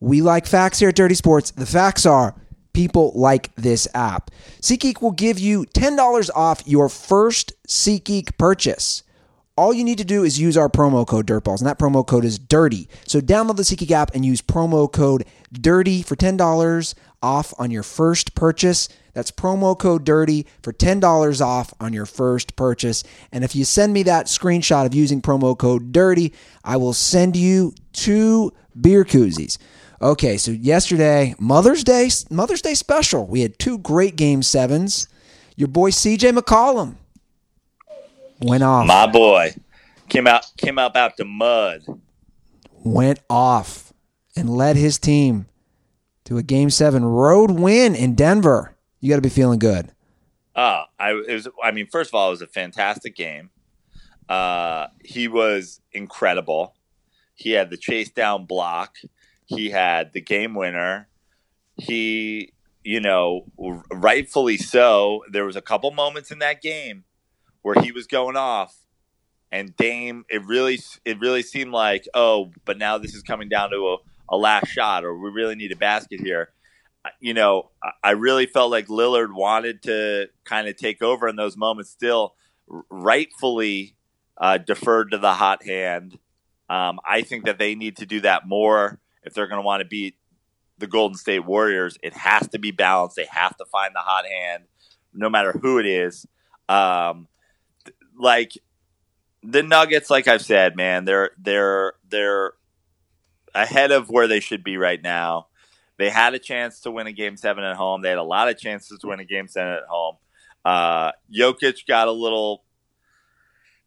we like facts here at Dirty Sports. The facts are people like this app. SeatGeek will give you ten dollars off your first SeatGeek purchase. All you need to do is use our promo code DIRTBALLS, and that promo code is DIRTY. So download the SeatGeek app and use promo code DIRTY for ten dollars off on your first purchase. That's promo code DIRTY for ten dollars off on your first purchase. And if you send me that screenshot of using promo code DIRTY, I will send you two beer koozies. Okay, so yesterday, Mother's Day, Mother's Day special. We had two great Game Sevens. Your boy C J McCollum went off. My boy. Came out came up out the mud. Went off and led his team to a Game seven road win in Denver. You got to be feeling good. Uh, I it was. I mean, first of all, it was a fantastic game. Uh, he was incredible. He had the chase down block. He had the game winner. He, you know, rightfully so. There was a couple moments in that game where he was going off, and Dame, it really it really seemed like, oh, but now this is coming down to a, a last shot, or we really need a basket here. You know, I really felt like Lillard wanted to kind of take over in those moments still, rightfully uh, deferred to the hot hand. Um, I think that they need to do that more if they're going to want to beat the Golden State Warriors. It has to be balanced. They have to find the hot hand, no matter who it is. Um, th- like the Nuggets, like I've said, man, they're they're they're ahead of where they should be right now. They had a chance to win a game seven at home. They had a lot of chances to win a game seven at home. Uh, Jokic got a little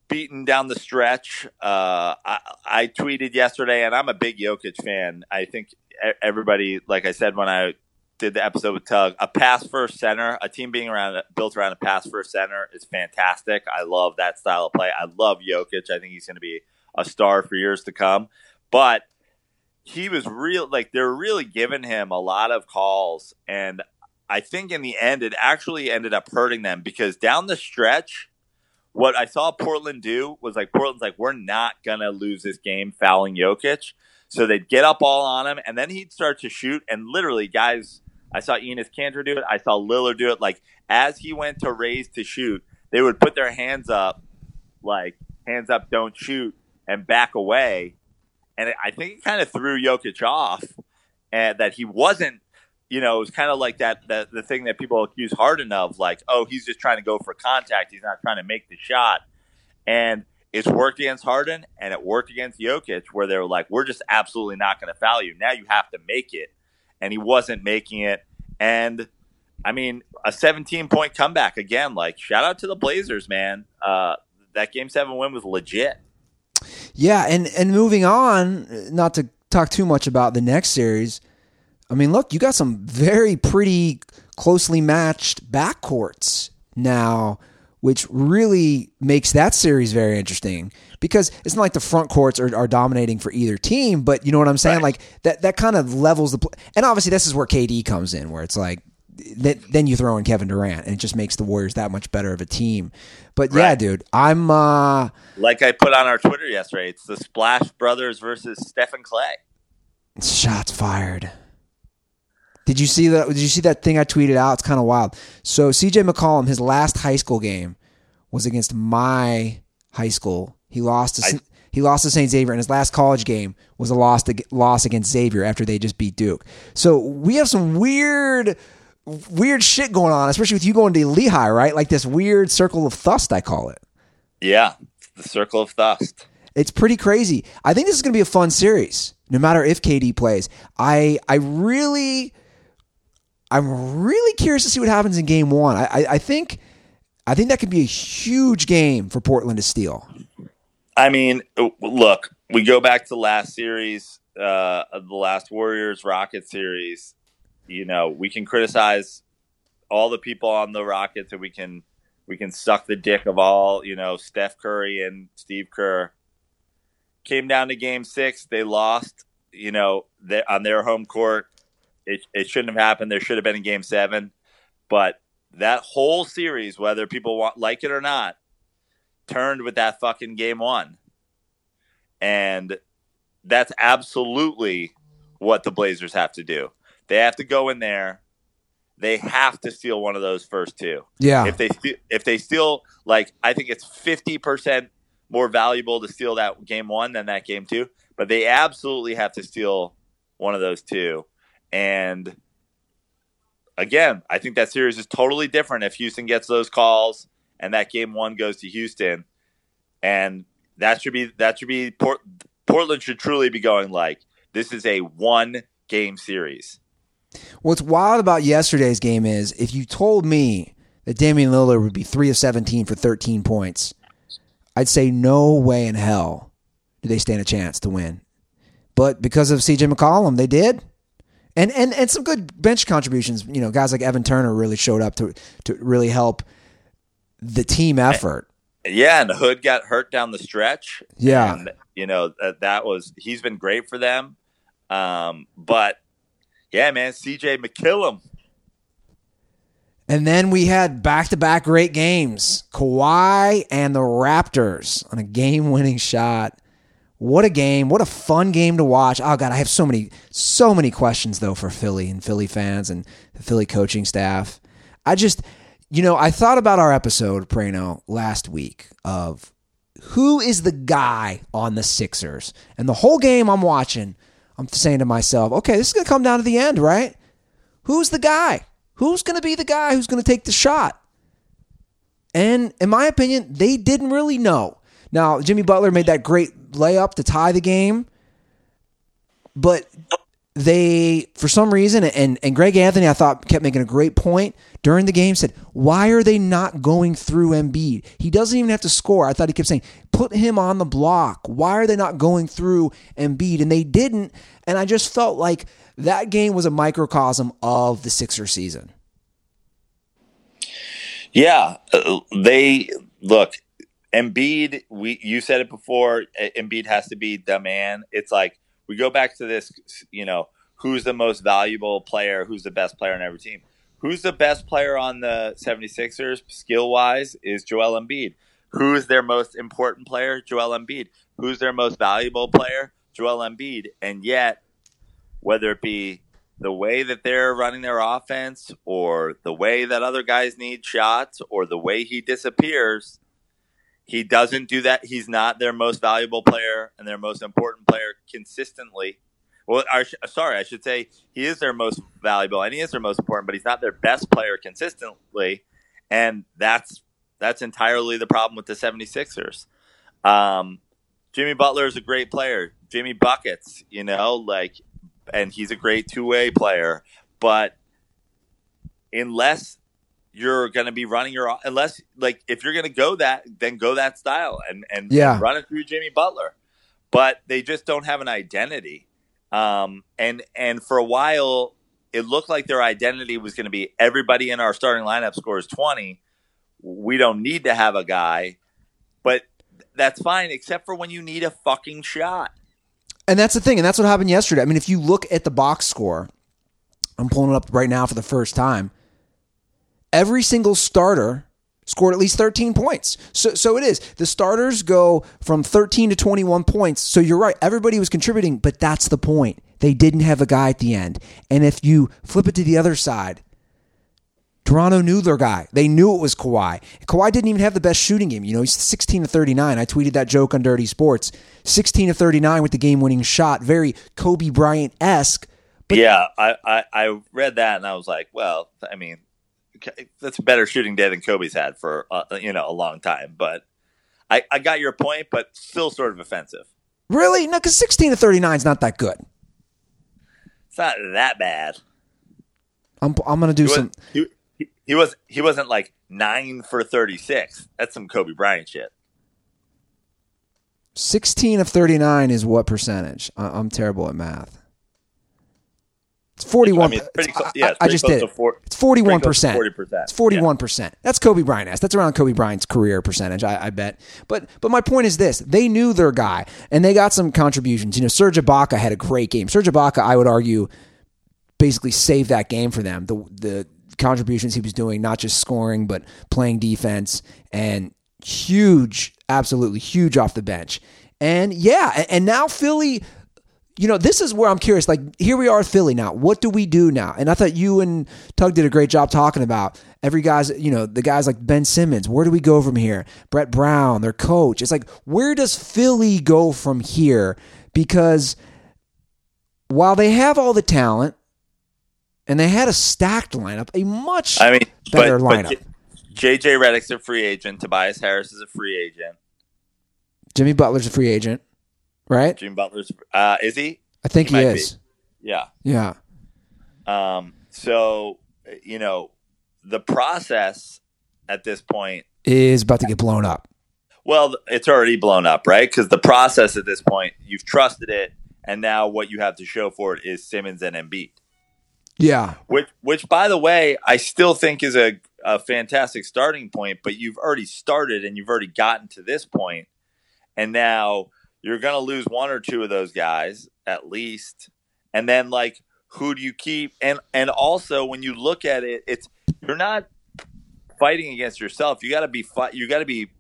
beaten down the stretch. Uh, I, I tweeted yesterday, and I'm a big Jokic fan. I think everybody, like I said when I did the episode with Tug, a pass-first center, a team being around built around a pass-first center is fantastic. I love that style of play. I love Jokic. I think he's going to be a star for years to come. But he was real, like they're really giving him a lot of calls. And I think in the end, it actually ended up hurting them, because down the stretch, what I saw Portland do was like, Portland's like, we're not going to lose this game fouling Jokic. So they'd get up all on him, and then he'd start to shoot. And literally, guys, I saw Enes Kanter do it. I saw Lillard do it. Like, as he went to raise to shoot, they would put their hands up, like, hands up, don't shoot, and back away. And I think it kind of threw Jokic off, and that he wasn't, you know, it was kind of like that, that the thing that people accuse Harden of, like, oh, he's just trying to go for contact. He's not trying to make the shot. And it's worked against Harden, and it worked against Jokic, where they were like, we're just absolutely not going to foul you. Now you have to make it. And he wasn't making it. And, I mean, a seventeen-point comeback again. Like, shout out to the Blazers, man. Uh, that Game seven win was legit. Yeah, and, and moving on, not to talk too much about the next series, I mean, look, you got some very pretty closely matched backcourts now, which really makes that series very interesting, because it's not like the front courts are, are dominating for either team, but you know what I'm saying? Right. Like that, that kind of levels the play. And obviously this is where K D comes in, where it's like, then you throw in Kevin Durant, and it just makes the Warriors that much better of a team. But right. yeah, dude, I'm uh, like I put on our Twitter yesterday. It's the Splash Brothers versus Steph and Clay. Shots fired. Did you see that? Did you see that thing I tweeted out? It's kind of wild. So C J McCollum, his last high school game was against my high school. He lost to I, he lost to Saint Xavier, and his last college game was a loss to, loss against Xavier after they just beat Duke. So we have some weird. Weird shit going on, especially with you going to Lehigh, right? Like this weird circle of thust, I call it. Yeah, the circle of thust. It's pretty crazy. I think this is going to be a fun series, no matter if K D plays. I I really, I'm really curious to see what happens in Game One. I I, I think, I think that could be a huge game for Portland to steal. I mean, look, we go back to last series, uh, the last Warriors-Rockets series. You know, we can criticize all the people on the Rockets, and we can we can suck the dick of all, you know, Steph Curry and Steve Kerr. Came down to Game Six, they lost, you know, they, on their home court. It it shouldn't have happened. There should have been a Game Seven, but that whole series, whether people want, like it or not, turned with that fucking Game One, and that's absolutely what the Blazers have to do. They have to go in there. They have to steal one of those first two. Yeah. If they if they steal, like, I think it's fifty percent more valuable to steal that Game One than that Game Two. But they absolutely have to steal one of those two. And again, I think that series is totally different if Houston gets those calls and that Game One goes to Houston. And that should be that should be Port, Portland should truly be going like, this is a one game series. What's wild about yesterday's game is if you told me that Damian Lillard would be three of seventeen for thirteen points, I'd say no way in hell do they stand a chance to win. But because of C J McCollum, they did. And and and some good bench contributions. You know, guys like Evan Turner really showed up to, to really help the team effort. Yeah, and Hood got hurt down the stretch. Yeah. And, you know, that, that was – he's been great for them. Um, but – yeah, man, C J McCollum. And then we had back-to-back great games. Kawhi and the Raptors on a game-winning shot. What a game. What a fun game to watch. Oh, God, I have so many, so many questions, though, for Philly and Philly fans and the Philly coaching staff. I just, you know, I thought about our episode, Prano, last week of who is the guy on the Sixers? And the whole game I'm watching, I'm saying to myself, okay, this is going to come down to the end, right? Who's the guy? Who's going to be the guy who's going to take the shot? And in my opinion, they didn't really know. Now, Jimmy Butler made that great layup to tie the game, but they, for some reason, and, and Greg Anthony, I thought, kept making a great point during the game, said, why are they not going through Embiid? He doesn't even have to score. I thought he kept saying, put him on the block. Why are they not going through Embiid? And they didn't, and I just felt like that game was a microcosm of the Sixers season. Yeah, they, look, Embiid, we you said it before, Embiid has to be the man. It's like, we go back to this, you know, who's the most valuable player, who's the best player on every team. Who's the best player on the 76ers, skill-wise, is Joel Embiid. Who's their most important player? Joel Embiid. Who's their most valuable player? Joel Embiid. And yet, whether it be the way that they're running their offense or the way that other guys need shots or the way he disappears, he doesn't do that. He's not their most valuable player and their most important player consistently. Well, I sh- sorry, I should say he is their most valuable and he is their most important, but he's not their best player consistently. And that's that's entirely the problem with the 76ers. Um, Jimmy Butler is a great player. Jimmy buckets, you know, like, and he's a great two-way player. But unless you're going to be running your – unless – like, if you're going to go that, then go that style and, and, yeah. and run it through Jimmy Butler. But they just don't have an identity. Um, and and for a while, it looked like their identity was going to be everybody in our starting lineup scores twenty. We don't need to have a guy. But that's fine, except for when you need a fucking shot. And that's the thing, and that's what happened yesterday. I mean, if you look at the box score, I'm pulling it up right now for the first time, every single starter scored at least thirteen points. So so it is. The starters go from thirteen to twenty-one points. So you're right. Everybody was contributing, but that's the point. They didn't have a guy at the end. And if you flip it to the other side, Toronto knew their guy. They knew it was Kawhi. Kawhi didn't even have the best shooting game. You know, he's sixteen to thirty-nine. I tweeted that joke on Dirty Sports. sixteen to thirty-nine with the game-winning shot. Very Kobe Bryant-esque. But yeah, I, I, I read that and I was like, well, I mean, that's a better shooting day than Kobe's had for, uh, you know, a long time. But I, I got your point, but still sort of offensive. Really? No, because sixteen to thirty-nine is not that good. It's not that bad. I'm I'm going to do some... He, He was he wasn't like nine for thirty six. That's some Kobe Bryant shit. Sixteen of thirty nine is what percentage? I, I'm terrible at math. It's forty one. I mean, it's close, yeah, it's I just did. Four, it's forty one percent. Forty percent. It's forty one percent. That's Kobe Bryant-esque. That's around Kobe Bryant's career percentage, I, I bet. But but my point is this: they knew their guy, and they got some contributions. You know, Serge Ibaka had a great game. Serge Ibaka, I would argue, basically saved that game for them. The the. contributions he was doing, not just scoring, but playing defense, and huge, absolutely huge off the bench. And yeah, and now Philly, you know, this is where I'm curious, like, here we are, Philly now. What do we do now? And I thought you and Tug did a great job talking about every guy's, you know, the guys like Ben Simmons, where do we go from here? Brett Brown, their coach. It's like, where does Philly go from here? Because while they have all the talent, and they had a stacked lineup, a much I mean, better but, lineup. But J- J.J. Redick's a free agent. Tobias Harris is a free agent. Jimmy Butler's a free agent, right? Jimmy Butler's uh, is he? I think he, he is. Be. Yeah, yeah. Um, so you know, the process at this point is about to get blown up. Well, it's already blown up, right? Because the process at this point, you've trusted it, and now what you have to show for it is Simmons and Embiid. Yeah, which, which, by the way, I still think is a, a fantastic starting point. But you've already started and you've already gotten to this point, and now you're going to lose one or two of those guys at least. And then, like, who do you keep? And and also, when you look at it, it's you're not fighting against yourself. You got to be fight. You got to be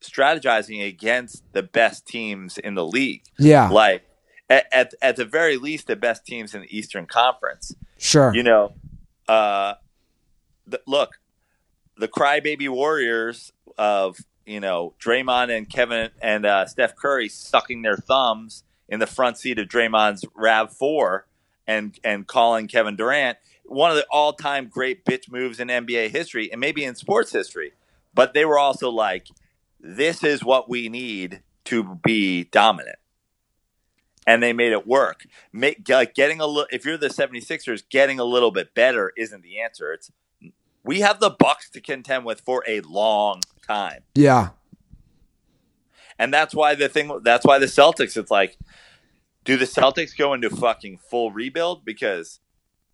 strategizing against the best teams in the league. Yeah, like at, at at the very least, the best teams in the Eastern Conference. Sure, you know, uh, the, look, the crybaby Warriors of you know Draymond and Kevin and uh, Steph Curry sucking their thumbs in the front seat of Draymond's RAV four and and calling Kevin Durant one of the all-time great bitch moves in N B A history and maybe in sports history. But they were also like, this is what we need to be dominant. And they made it work. Make, like getting a li- If you're the 76ers, getting a little bit better isn't the answer. It's we have the Bucks to contend with for a long time. Yeah. And that's why the thing. That's why the Celtics, it's like, do the Celtics go into fucking full rebuild? Because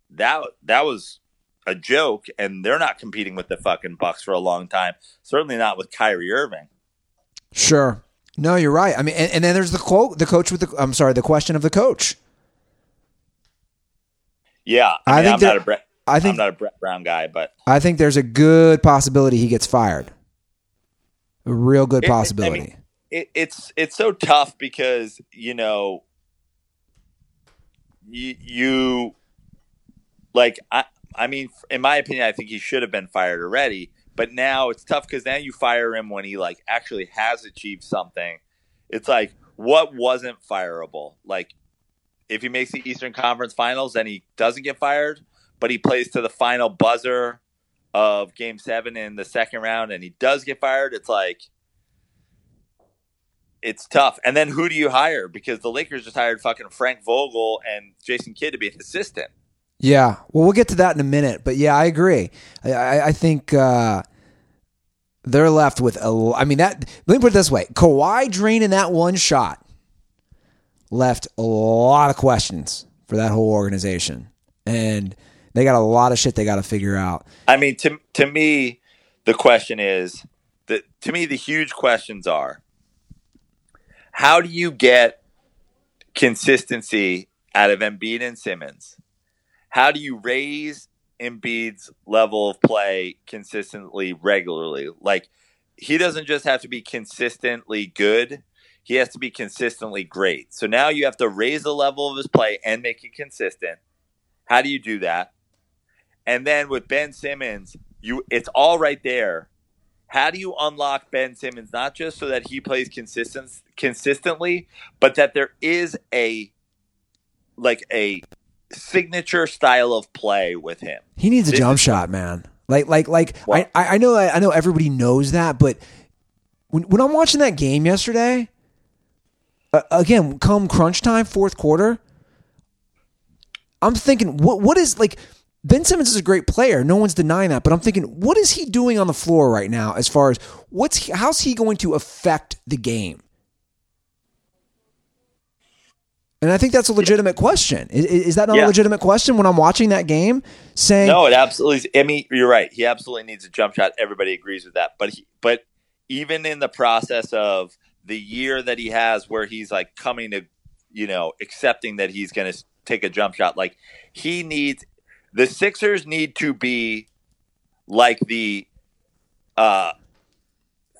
that that was a joke, and they're not competing with the fucking Bucks for a long time. Certainly not with Kyrie Irving. Sure, no, you're right. I mean, and, and then there's the quote, the coach with the. I'm sorry, the question of the coach. Yeah, I, I mean, think I'm not a Brett. I think I'm not a Brett Brown guy, but I think there's a good possibility he gets fired. A real good it, possibility. I mean, it, it's it's so tough because you know you. you Like, I I mean, in my opinion, I think he should have been fired already. But now it's tough because now you fire him when he, like, actually has achieved something. It's like, what wasn't fireable? Like, if he makes the Eastern Conference Finals, then he doesn't get fired. But he plays to the final buzzer of Game seven in the second round, and he does get fired. It's like, it's tough. And then who do you hire? Because the Lakers just hired fucking Frank Vogel and Jason Kidd to be an assistant. Yeah, well, we'll get to that in a minute, but yeah, I agree. I, I, I think uh, they're left with a. I mean, that. Let me put it this way: Kawhi draining that one shot left a lot of questions for that whole organization, and they got a lot of shit they got to figure out. I mean, to to me, the question is that to me the huge questions are: how do you get consistency out of Embiid and Simmons? How do you raise Embiid's level of play consistently, regularly? Like, he doesn't just have to be consistently good. He has to be consistently great. So now you have to raise the level of his play and make it consistent. How do you do that? And then with Ben Simmons, you it's all right there. How do you unlock Ben Simmons, not just so that he plays consistent, consistently, but that there is a, like a... signature style of play with him. He needs a this jump shot, man. Like, like, like. What? I, I know, I know. Everybody knows that, but when, when I'm watching that game yesterday, uh, again, come crunch time, fourth quarter, I'm thinking, what, what is like? Ben Simmons is a great player. No one's denying that, but I'm thinking, what is he doing on the floor right now? As far as what's, he, how's he going to affect the game? And I think that's a legitimate yeah. question. Is, is that not yeah. a legitimate question when I'm watching that game? Saying no, it absolutely. I mean, you're right. He absolutely needs a jump shot. Everybody agrees with that. But he, but even in the process of the year that he has, where he's like coming to, you know, accepting that he's going to take a jump shot, like he needs the Sixers need to be like the uh,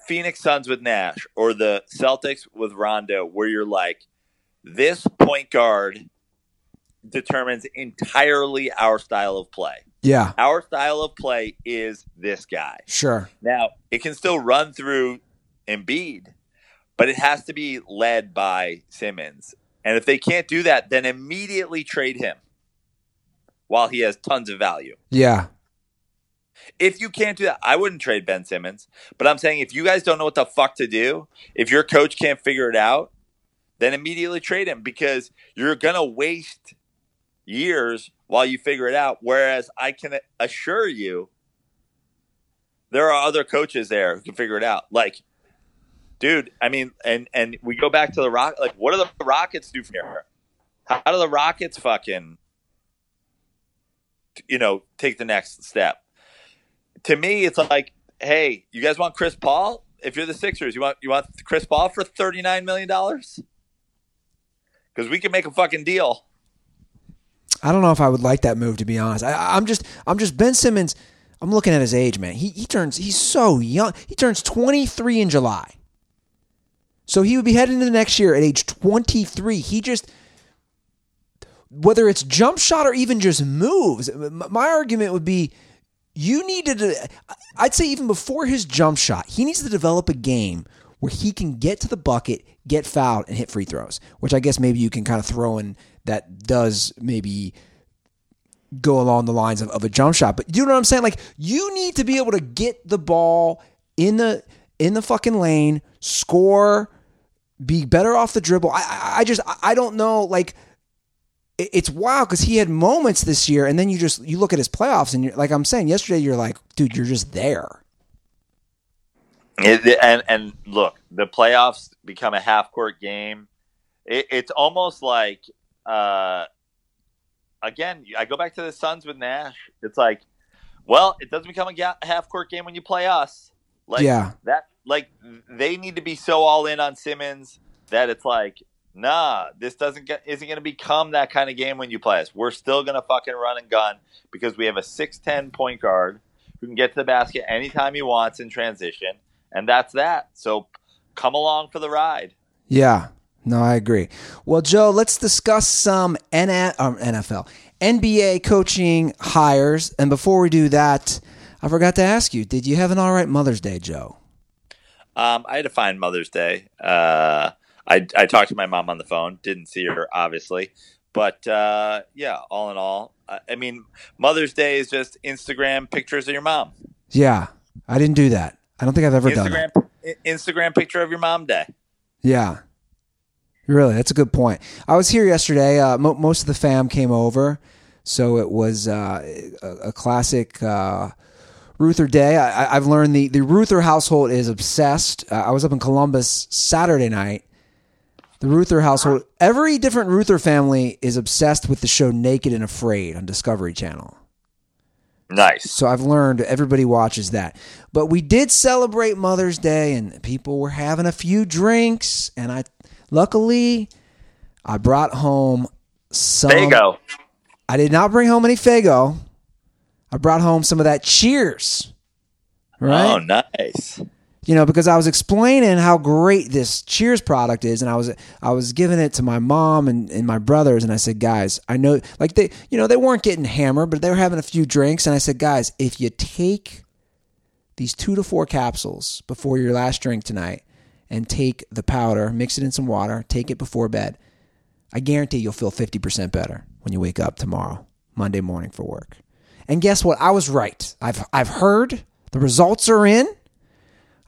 Phoenix Suns with Nash or the Celtics with Rondo, where you're like, this point guard determines entirely our style of play. Yeah. Our style of play is this guy. Sure. Now, it can still run through Embiid, but it has to be led by Simmons. And if they can't do that, then immediately trade him while he has tons of value. Yeah. If you can't do that, I wouldn't trade Ben Simmons. But I'm saying if you guys don't know what the fuck to do, if your coach can't figure it out, then immediately trade him because you're going to waste years while you figure it out. Whereas I can assure you there are other coaches there who can figure it out. Like, dude, I mean, and, and we go back to the Rock. Like, what do the Rockets do from here? How do the Rockets fucking, you know, take the next step? To me, it's like, hey, you guys want Chris Paul? If you're the Sixers, you want you want Chris Paul for thirty-nine million dollars? Because we can make a fucking deal. I don't know if I would like that move, to be honest. I, I'm just, I'm just Ben Simmons. I'm looking at his age, man. He he turns, he's so young. He turns twenty-three in July. So he would be heading into the next year at age twenty-three. He just, whether it's jump shot or even just moves, my argument would be you need to, I'd say even before his jump shot, he needs to develop a game where he can get to the bucket, get fouled, and hit free throws, which I guess maybe you can kind of throw in that does maybe go along the lines of, of a jump shot. But you know what I'm saying? Like, you need to be able to get the ball in the in the fucking lane, score, be better off the dribble. I, I, I just, I don't know, like, it, it's wild because he had moments this year, and then you just, you look at his playoffs, and you're, like I'm saying yesterday, you're like, dude, you're just there. It, and, and look, the playoffs become a half-court game. It, it's almost like, uh, again, I go back to the Suns with Nash. It's like, well, it doesn't become a ga- half-court game when you play us. Like yeah. that, like they need to be so all in on Simmons that it's like, nah, this doesn't get, isn't going to become that kind of game when you play us. We're still going to fucking run and gun because we have a six ten point guard who can get to the basket anytime he wants in transition, and that's that. So come along for the ride. Yeah, no, I agree. Well, Joe, let's discuss some N F L, N B A coaching hires, and before we do that, I forgot to ask you, did you have an all right Mother's Day, Joe? Um, I had a fine Mother's Day. Uh, I, I talked to my mom on the phone. Didn't see her, obviously. But, uh, yeah, all in all, I, I mean, Mother's Day is just Instagram pictures of your mom. Yeah, I didn't do that. I don't think I've ever Instagram, done that. Instagram picture of your mom day. Yeah, really, that's a good point. I was here yesterday. Uh, mo- most of the fam came over, so it was uh, a, a classic uh, – Ruther Day. I, I've learned the, the Ruther household is obsessed. Uh, I was up in Columbus Saturday night. The Ruther household, every different Ruther family is obsessed with the show Naked and Afraid on Discovery Channel. Nice. So I've learned everybody watches that. But we did celebrate Mother's Day, and people were having a few drinks. And I, luckily, I brought home some Faygo. I did not bring home any Faygo. I brought home some of that Cheers, right? Oh, nice. You know, because I was explaining how great this Cheers product is, and I was I was giving it to my mom and, and my brothers, and I said, guys, I know, like they, you know, they weren't getting hammered, but they were having a few drinks, and I said, guys, if you take these two to four capsules before your last drink tonight and take the powder, mix it in some water, take it before bed, I guarantee you'll feel fifty percent better when you wake up tomorrow, Monday morning for work. And guess what? I was right. I've I've heard. The results are in.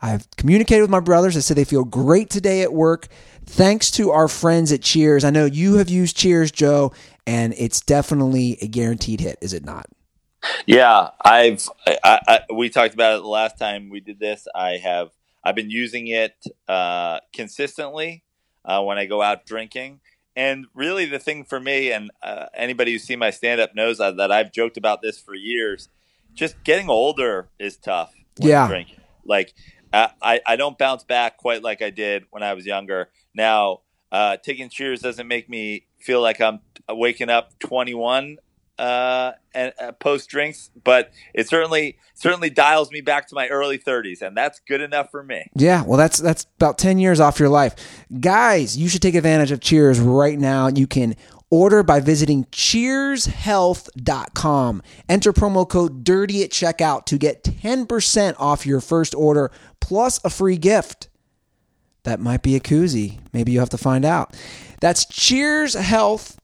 I've communicated with my brothers. They said they feel great today at work. Thanks to our friends at Cheers. I know you have used Cheers, Joe, and it's definitely a guaranteed hit, is it not? Yeah, I've. I, I, we talked about it the last time we did this. I have. I've been using it uh, consistently uh, when I go out drinking. And really the thing for me, and uh, anybody who's seen my stand-up knows that I've joked about this for years, just getting older is tough when yeah. drinking. Like, I, I don't bounce back quite like I did when I was younger. Now, uh, taking Cheers doesn't make me feel like I'm waking up twenty-one uh, and uh, post-drinks, but it certainly certainly dials me back to my early thirties, and that's good enough for me. Yeah, well, that's that's about ten years off your life. Guys, you should take advantage of Cheers right now. You can order by visiting cheers health dot com. Enter promo code DIRTY at checkout to get ten percent off your first order, plus a free gift. That might be a koozie. Maybe you have to find out. That's cheers health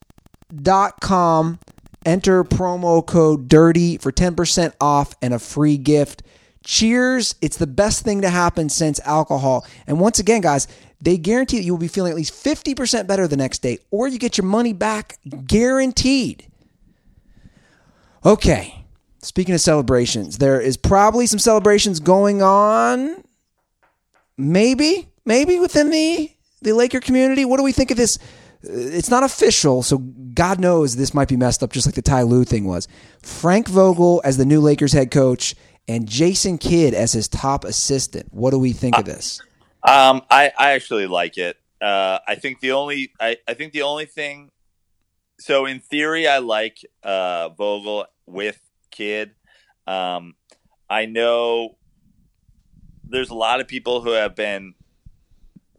dot com. Enter promo code DIRTY for ten percent off and a free gift. Cheers. It's the best thing to happen since alcohol. And once again, guys, they guarantee that you will be feeling at least fifty percent better the next day, or you get your money back guaranteed. Okay. Speaking of celebrations, there is probably some celebrations going on. Maybe, maybe within the, the Laker community. What do we think of this? It's not official, so God knows this might be messed up just like the Ty Lue thing was. Frank Vogel as the new Lakers head coach and Jason Kidd as his top assistant. What do we think of this? Um, I, I actually like it. Uh, I think the only I, I think the only thing – so in theory, I like uh, Vogel with Kidd. Um, I know there's a lot of people who have been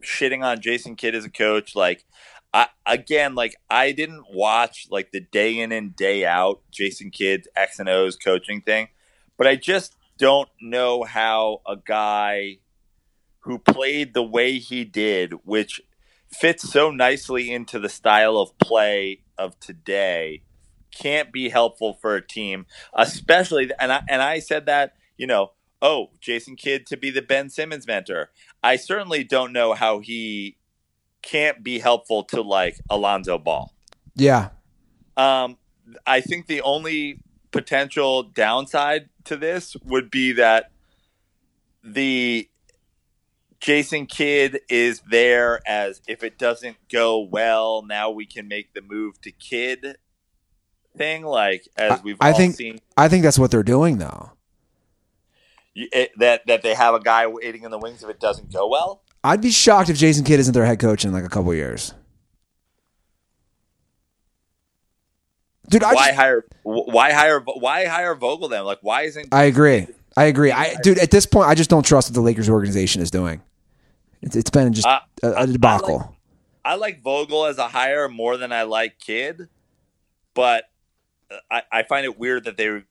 shitting on Jason Kidd as a coach. Like, I, again, like I didn't watch like the day in and day out Jason Kidd's X and O's coaching thing, but I just don't know how a guy who played the way he did, which fits so nicely into the style of play of today, can't be helpful for a team, especially. And I, and I said that, you know, oh, Jason Kidd to be the Ben Simmons mentor. I certainly don't know how he can't be helpful to like Alonzo Ball. Yeah. Um, I think the only potential downside to this would be that the Jason Kidd is there as if it doesn't go well, now we can make the move to Kidd thing. Like as we've I all think, seen, I think that's what they're doing though. It, that that they have a guy waiting in the wings if it doesn't go well. I'd be shocked if Jason Kidd isn't their head coach in like a couple years. Dude, I why just, hire? Why hire? Why hire Vogel then? Like, why isn't? I agree. I agree. I dude, at this point, I just don't trust what the Lakers organization is doing. It's, it's been just I, a, a debacle. I like, I like Vogel as a hire more than I like Kidd, but I, I find it weird that they.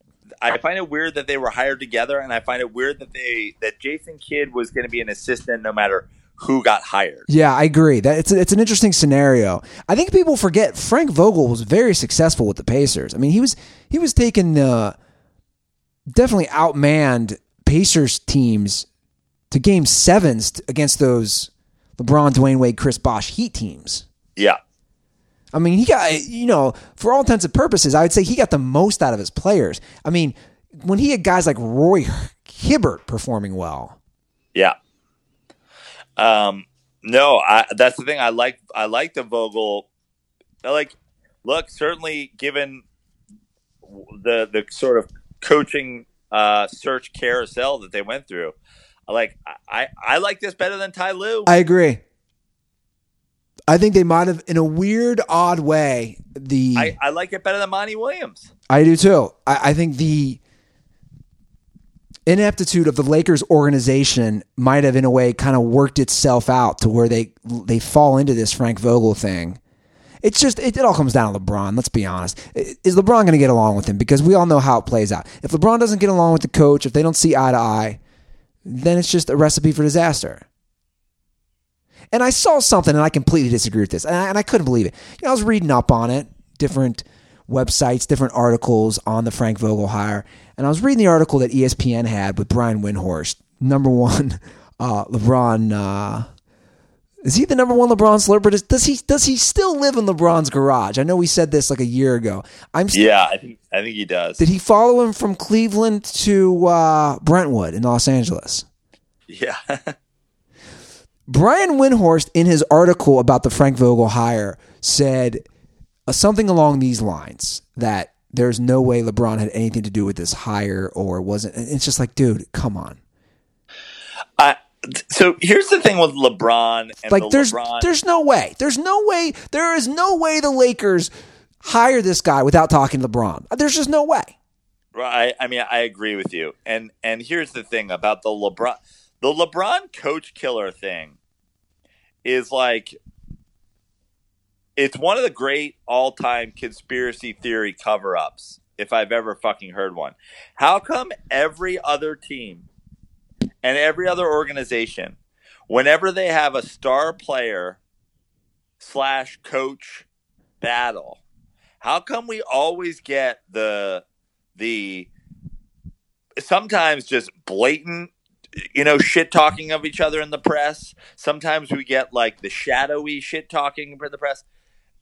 I find it weird that they were hired together, and I find it weird that they that Jason Kidd was going to be an assistant no matter who got hired. Yeah, I agree. That it's it's an interesting scenario. I think people forget Frank Vogel was very successful with the Pacers. I mean, he was he was taking the definitely outmanned Pacers teams to game sevens against those LeBron, Dwayne Wade, Chris Bosh Heat teams. Yeah. I mean, he got, you know, for all intents and purposes, I would say he got the most out of his players. I mean, when he had guys like Roy Hibbert performing well. Yeah. Um, no, I, that's the thing. I like, I like the Vogel. I like, look, certainly given the, the sort of coaching uh, search carousel that they went through, I like, I, I like this better than Ty Lue. I agree. I think they might have, in a weird, odd way, the... I, I like it better than Monty Williams. I do, too. I, I think the ineptitude of the Lakers organization might have, in a way, kind of worked itself out to where they they fall into this Frank Vogel thing. It's just, it, it all comes down to LeBron, let's be honest. Is LeBron going to get along with him? Because we all know how it plays out. If LeBron doesn't get along with the coach, if they don't see eye to eye, then it's just a recipe for disaster. And I saw something, and I completely disagree with this, and I, and I couldn't believe it. You know, I was reading up on it, different websites, different articles on the Frank Vogel hire, and I was reading the article that E S P N had with Brian Windhorst, number one uh, LeBron. Uh, is he the number one LeBron slurper? Does, does he does he still live in LeBron's garage? I know we said this like a year ago. I'm still, yeah, I think I think he does. Did he follow him from Cleveland to uh, Brentwood in Los Angeles? Yeah. Brian Windhorst, in his article about the Frank Vogel hire, said something along these lines, that there's no way LeBron had anything to do with this hire or wasn't. It's just like, dude, come on. Uh, so here's the thing with LeBron. And like, the there's LeBron- there's no way. There's no way. There is no way the Lakers hire this guy without talking to LeBron. There's just no way. Right. I mean, I agree with you. And and here's the thing about the LeBron. The LeBron coach killer thing is like, it's one of the great all-time conspiracy theory cover-ups, if I've ever fucking heard one. How come every other team and every other organization, whenever they have a star player slash coach battle, how come we always get the the sometimes just blatant, you know, shit talking of each other in the press? Sometimes we get like the shadowy shit talking for the press.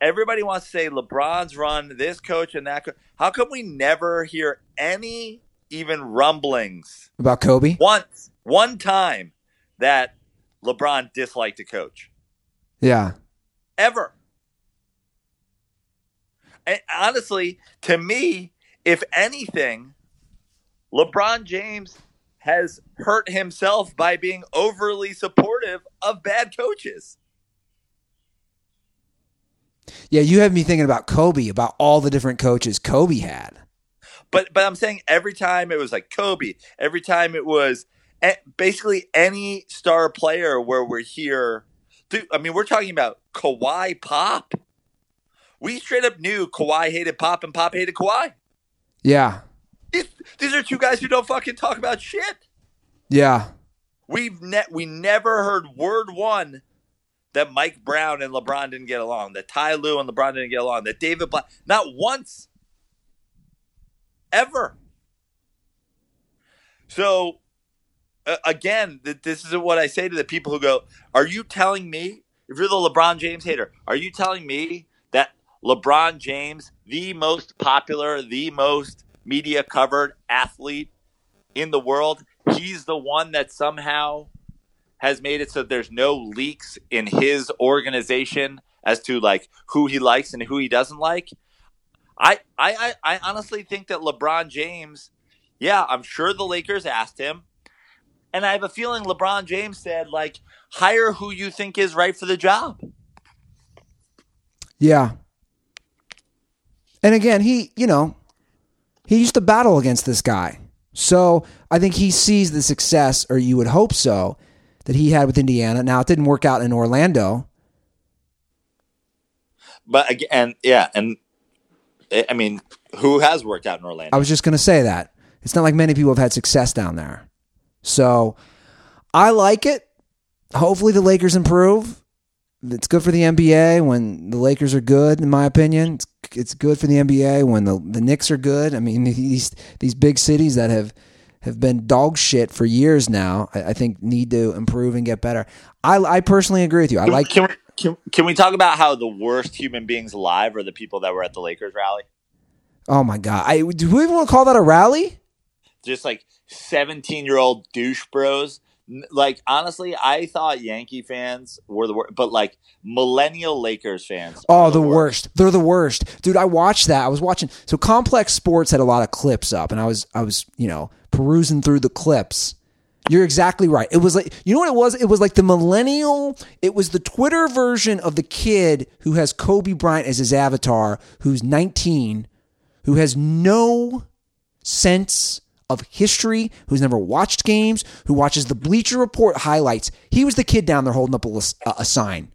Everybody wants to say LeBron's run this coach and that coach. How come we never hear any even rumblings about Kobe? Once, one time that LeBron disliked a coach. Yeah. Ever. And honestly, to me, if anything, LeBron James has hurt himself by being overly supportive of bad coaches. Yeah, you have me thinking about Kobe, about all the different coaches Kobe had. But but I'm saying every time it was like Kobe, every time it was basically any star player where we're here. Dude, I mean, we're talking about Kawhi Pop. We straight up knew Kawhi hated Pop and Pop hated Kawhi. Yeah. These, these are two guys who don't fucking talk about shit. Yeah. We've ne- we never heard word one that Mike Brown and LeBron didn't get along, that Ty Lue and LeBron didn't get along, that David Blatt, not once, ever. So, uh, again, th- this is what I say to the people who go, are you telling me, if you're the LeBron James hater, are you telling me that LeBron James, the most popular, the most media-covered athlete in the world, he's the one that somehow has made it so there's no leaks in his organization as to like who he likes and who he doesn't like? I I, I honestly think that LeBron James, yeah, I'm sure the Lakers asked him. And I have a feeling LeBron James said, like, hire who you think is right for the job. Yeah. And again, he, you know, he used to battle against this guy. So I think he sees the success, or you would hope so, that he had with Indiana. Now, it didn't work out in Orlando. But again, yeah, and I mean, who has worked out in Orlando? I was just going to say that. It's not like many people have had success down there. So I like it. Hopefully the Lakers improve. It's good for the N B A when the Lakers are good, in my opinion. It's, it's good for the N B A when the, the Knicks are good. I mean, these these big cities that have, have been dog shit for years now, I, I think need to improve and get better. I, I personally agree with you. I like. Can we, can, can we talk about how the worst human beings alive are the people that were at the Lakers rally? Oh, my God. I, do we even want to call that a rally? Just like seventeen-year-old douche bros. Like, honestly, I thought Yankee fans were the worst, but like millennial Lakers fans. Oh, the, the worst. worst. They're the worst. Dude, I watched that. I was watching. So Complex Sports had a lot of clips up, and I was, I was, you know, perusing through the clips. You're exactly right. It was like, you know what it was? It was like the millennial. It was the Twitter version of the kid who has Kobe Bryant as his avatar, who's nineteen, who has no sense of history, who's never watched games, who watches the Bleacher Report highlights. He was the kid down there holding up a, a, a sign.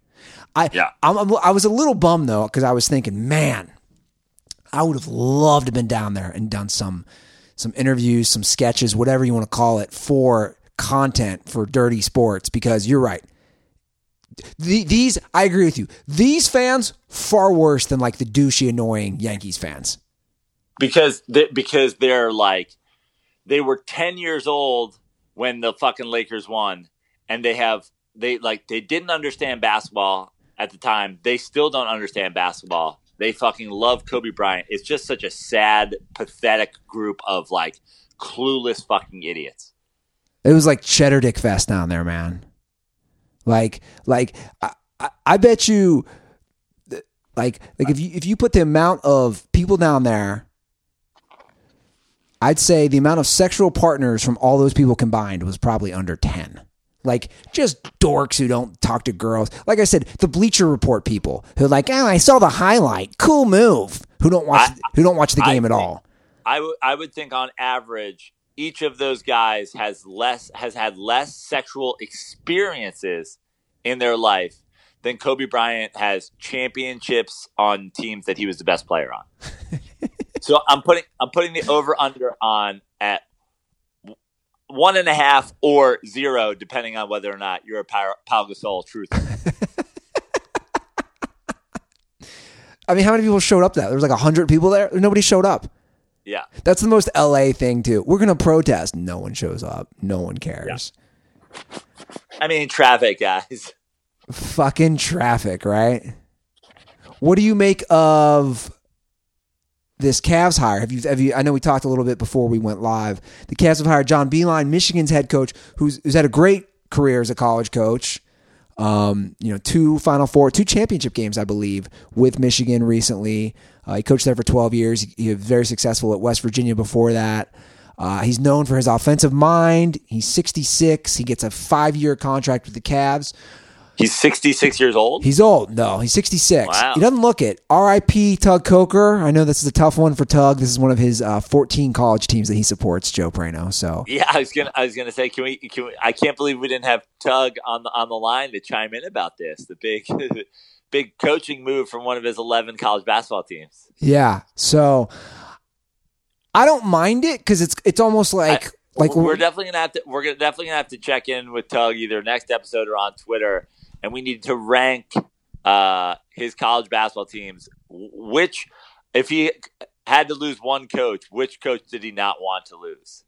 I, yeah. I'm, I'm, I was a little bummed, though, because I was thinking, man, I would have loved to have been down there and done some some interviews, some sketches, whatever you want to call it, for content for Dirty Sports, because you're right. The, these, I agree with you. These fans, far worse than like the douchey, annoying Yankees fans. Because they, Because they're like, they were ten years old when the fucking Lakers won, and they have they like they didn't understand basketball at the time. They still don't understand basketball. They fucking love Kobe Bryant. It's just such a sad, pathetic group of like clueless fucking idiots. It was like cheddar dick fest down there, man. Like, like I, I, I bet you, like, like if you if you put the amount of people down there, I'd say the amount of sexual partners from all those people combined was probably under ten. Like, just dorks who don't talk to girls. Like I said, the Bleacher Report people who are like, oh, I saw the highlight. Cool move. Who don't watch I, who don't watch the game I at think, all. I, w- I would think on average, each of those guys has less has had less sexual experiences in their life than Kobe Bryant has championships on teams that he was the best player on. So I'm putting I'm putting the over under on at one and a half or zero, depending on whether or not you're a Pau Gasol truther. I mean, how many people showed up? That there was like a hundred people there. Nobody showed up. Yeah, that's the most L A thing too. We're gonna protest. No one shows up. No one cares. Yeah. I mean, traffic, guys. Fucking traffic, right? What do you make of this Cavs hire? Have you, have you, I know we talked a little bit before we went live. The Cavs have hired John Beilein, Michigan's head coach, who's, who's had a great career as a college coach. Um, you know, two Final Four, two championship games, I believe, with Michigan recently. Uh, he coached there for twelve years. He, he was very successful at West Virginia before that. Uh, he's known for his offensive mind. He's sixty-six. He gets a five-year contract with the Cavs. He's sixty-six years old? He's old. No, he's sixty-six. Wow. He doesn't look it. R I P Tug Coker. I know this is a tough one for Tug. This is one of his uh, fourteen college teams that he supports, Joe Prano. So yeah, I was gonna, I was gonna say, can we, can we? I can't believe we didn't have Tug on the on the line to chime in about this. The big, big coaching move from one of his eleven college basketball teams. Yeah. So I don't mind it because it's it's almost like I, like we're, we're definitely gonna have to we're gonna definitely gonna have to check in with Tug either next episode or on Twitter. And we need to rank uh, his college basketball teams. Which, if he had to lose one coach, which coach did he not want to lose?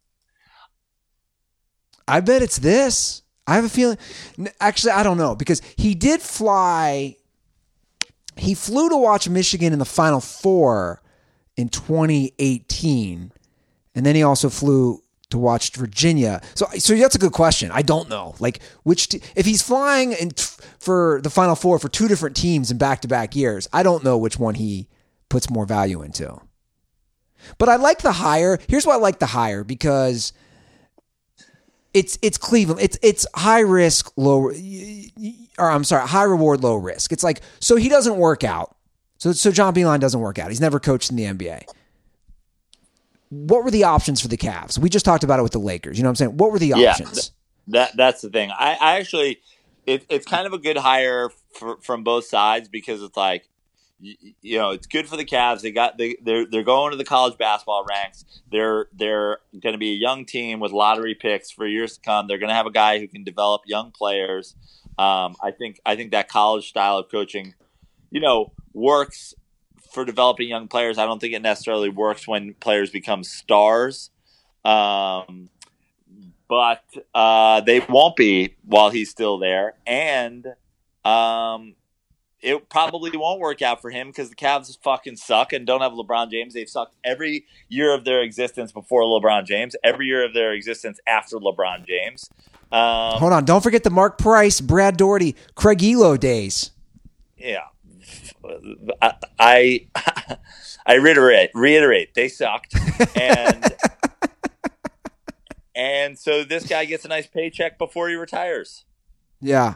I bet it's this. I have a feeling. Actually, I don't know because he did fly. He flew to watch Michigan in the Final Four in twenty eighteen, and then he also flew to watch Virginia. So so that's a good question. I don't know. Like which te- if he's flying in t- for the Final Four for two different teams in back-to-back years, I don't know which one he puts more value into. But I like the hire. Here's why I like the hire, because it's it's Cleveland. It's it's high risk, low or I'm sorry, high reward, low risk. It's like so he doesn't work out. So so John Beilein doesn't work out. He's never coached in the N B A. What were the options for the Cavs? We just talked about it with the Lakers. You know what I'm saying? What were the options? Yeah, that that's the thing. I, I actually, it, it's kind of a good hire for, from both sides because it's like, you, you know, it's good for the Cavs. They got they they're they're going to the college basketball ranks. They're they're going to be a young team with lottery picks for years to come. They're going to have a guy who can develop young players. Um, I think I think that college style of coaching, you know, works for developing young players. I don't think it necessarily works when players become stars. Um, but uh, they won't be while he's still there. And um, it probably won't work out for him because the Cavs fucking suck and don't have LeBron James. They've sucked every year of their existence before LeBron James, every year of their existence after LeBron James. Um, Hold on. Don't forget the Mark Price, Brad Daugherty, Craig Elo days. Yeah. I I reiterate reiterate they sucked and and so this guy gets a nice paycheck before he retires. Yeah,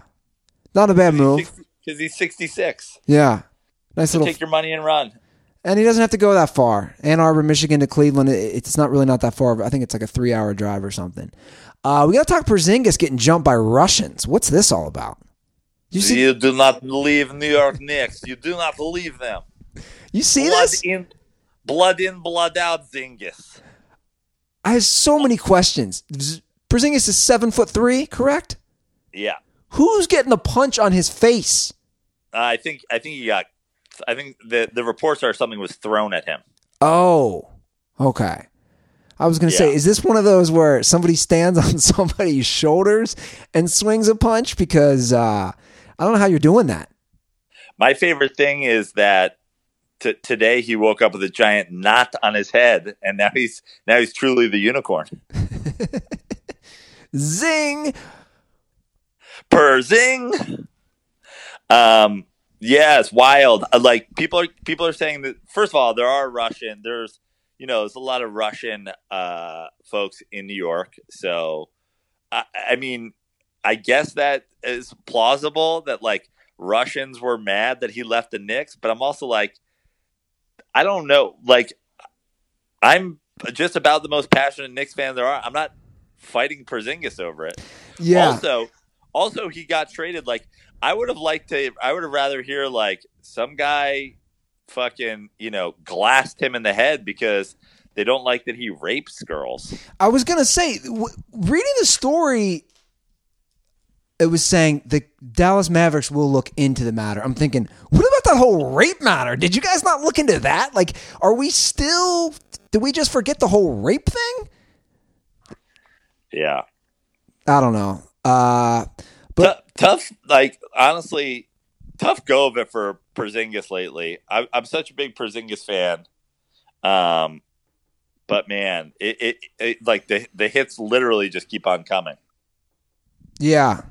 not a bad move because he's sixty-six. Yeah, nice so little take your money and run. And he doesn't have to go that far. Ann Arbor, Michigan to Cleveland, it's not really not that far. But I think it's like a three hour drive or something. Uh, we got to talk Porzingis getting jumped by Russians. What's this all about? You, see, you do not leave New York Knicks. You do not leave them. You see blood this? In, blood in, blood out, Zingis. I have so many questions. Porzingis is seven foot three, correct? Yeah. Who's getting the punch on his face? Uh, I think. I think he got. I think the the reports are something was thrown at him. Oh, okay. I was going to yeah. say, is this one of those where somebody stands on somebody's shoulders and swings a punch? Because uh, I don't know how you're doing that. My favorite thing is that t- today he woke up with a giant knot on his head, and now he's now he's truly the unicorn. Zing, per zing. Um, yeah, it's wild. Like people are people are saying that. First of all, there are Russian. There's you know, there's a lot of Russian uh, folks in New York, so I, I mean. I guess that is plausible that like Russians were mad that he left the Knicks, but I'm also like, I don't know. Like I'm just about the most passionate Knicks fan there are. I'm not fighting Porzingis over it. Yeah. Also, also he got traded. Like I would have liked to, I would have rather hear like some guy fucking, you know, glassed him in the head because they don't like that he rapes girls. I was going to say w- reading the story, it was saying the Dallas Mavericks will look into the matter. I'm thinking, what about that whole rape matter? Did you guys not look into that? Like, are we still, did we just forget the whole rape thing? Yeah. I don't know. Uh, but T- tough, like, honestly, tough go of it for Porzingis lately. I, I'm such a big Porzingis fan. Um, but man, it, it, it like the, the hits literally just keep on coming. Yeah.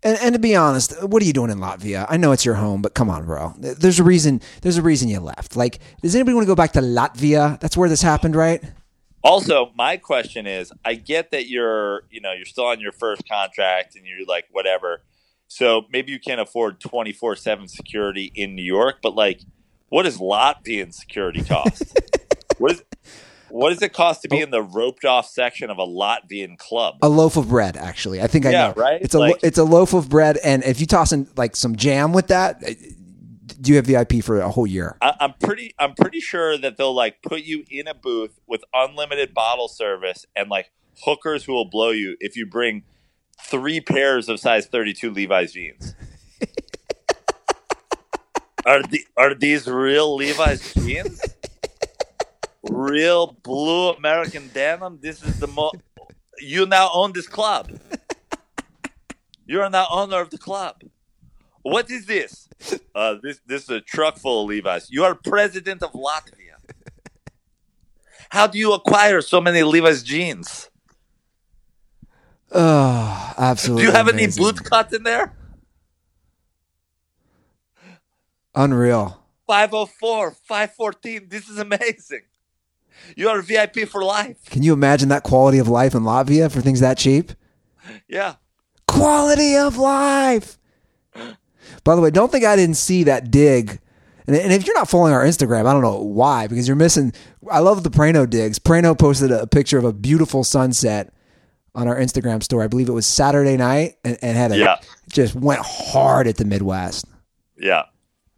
And, and to be honest, what are you doing in Latvia? I know it's your home, but come on, bro. There's a reason. There's a reason you left. Like, does anybody want to go back to Latvia? That's where this happened, right? Also, my question is: I get that you're, you know, you're still on your first contract and you're like, whatever. So maybe you can't afford twenty-four seven security in New York, but like, what does Latvian security cost? What is, what does it cost to be in the roped off section of a Latvian club? A loaf of bread, actually. I think I yeah, know. Right? It's a like, it's a loaf of bread, and if you toss in like some jam with that, you have V I P for a whole year. I, I'm pretty I'm pretty sure that they'll like put you in a booth with unlimited bottle service and like hookers who will blow you if you bring three pairs of size thirty-two Levi's jeans. Are the, are these real Levi's jeans? Real blue American denim? This is the most... You now own this club. You are now owner of the club. What is this? Uh, this this is a truck full of Levi's. You are president of Latvia. How do you acquire so many Levi's jeans? Oh, absolutely. Do you have amazing. Any boot cut in there? Unreal. five oh four, five fourteen. This is amazing. You are V I P for life. Can you imagine that quality of life in Latvia for things that cheap? Yeah. Quality of life. By the way, don't think I didn't see that dig. And, and if you're not following our Instagram, I don't know why, because you're missing. I love the Prano digs. Prano posted a picture of a beautiful sunset on our Instagram story. I believe it was Saturday night, and, and had a, yeah. just went hard at the Midwest. Yeah.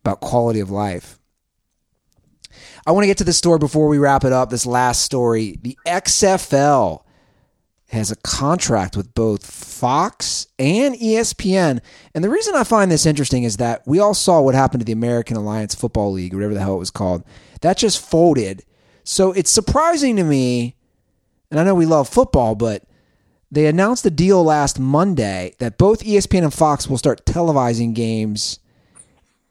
About quality of life. I want to get to this story before we wrap it up. This last story, the X F L has a contract with both Fox and E S P N. And the reason I find this interesting is that we all saw what happened to the American Alliance Football League, whatever the hell it was called. That just folded. So it's surprising to me, and I know we love football, but they announced the deal last Monday that both E S P N and Fox will start televising games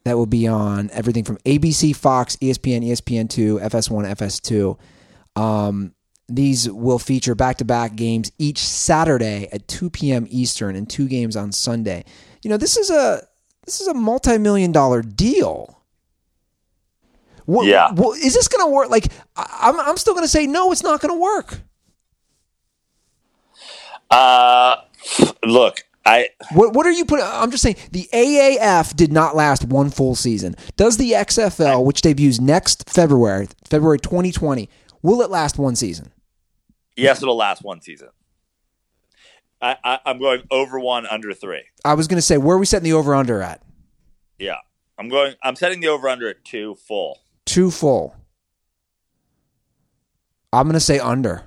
that will be on everything from A B C, Fox, E S P N, E S P N two, F S one, F S two. Um, these will feature back-to-back games each Saturday at two p.m. Eastern and two games on Sunday. You know, this is a this is a multi-million dollar deal. What, yeah. What, is this going to work? Like, I'm I'm still going to say no. It's not going to work. Uh, look. I, what what are you putting? I'm just saying the A A F did not last one full season. Does the X F L, which debuts next February, February twenty twenty, will it last one season? Yes, it'll last one season. I, I, I'm going over one, under three. I was going to say, where are we setting the over under at? Yeah, I'm going. I'm setting the over under at two full. Two full. I'm going to say under.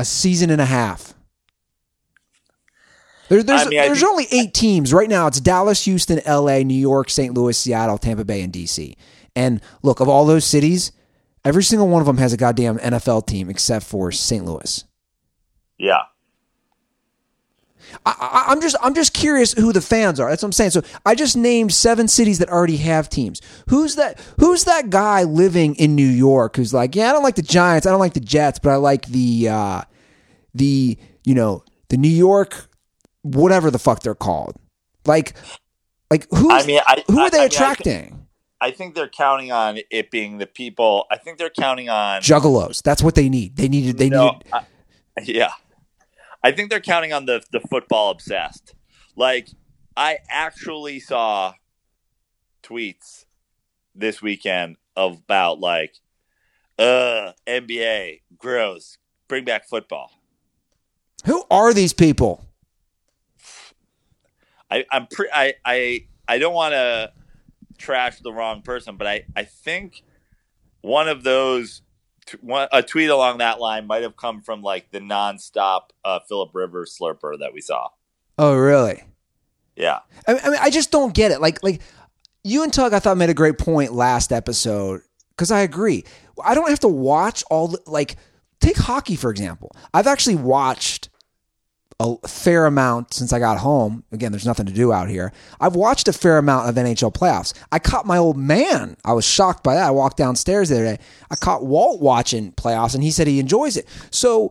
A season and a half. There, there's I mean, there's think, only eight teams right now. It's Dallas, Houston, L A, New York, Saint Louis, Seattle, Tampa Bay, and D C. And look, of all those cities, every single one of them has a goddamn N F L team except for Saint Louis. Yeah. I, I, I'm just I'm just curious who the fans are. That's what I'm saying. So I just named seven cities that already have teams. Who's that? Who's that guy living in New York who's like, yeah, I don't like the Giants, I don't like the Jets, but I like the uh, the you know the New York. Whatever the fuck they're called, like, like who? I mean, I, who are they I, I attracting? Mean, I, th- I think they're counting on it being the people. I think they're counting on juggalos. That's what they need. They needed. They no, needed. I, yeah, I think they're counting on the the football obsessed. Like, I actually saw tweets this weekend about like, uh, N B A gross. Bring back football. Who are these people? I, I'm pre- I, I I don't want to trash the wrong person, but I, I think one of those t- one, a tweet along that line might have come from like the nonstop uh, Philip Rivers slurper that we saw. Oh, really? Yeah. I, I mean, I just don't get it. Like, like you and Tug, I thought made a great point last episode because I agree. I don't have to watch all the, like take hockey for example. I've actually watched a fair amount since I got home. Again, there's nothing to do out here. I've watched a fair amount of N H L playoffs. I caught my old man. I was shocked by that. I walked downstairs the other day. I caught Walt watching playoffs, and he said he enjoys it. So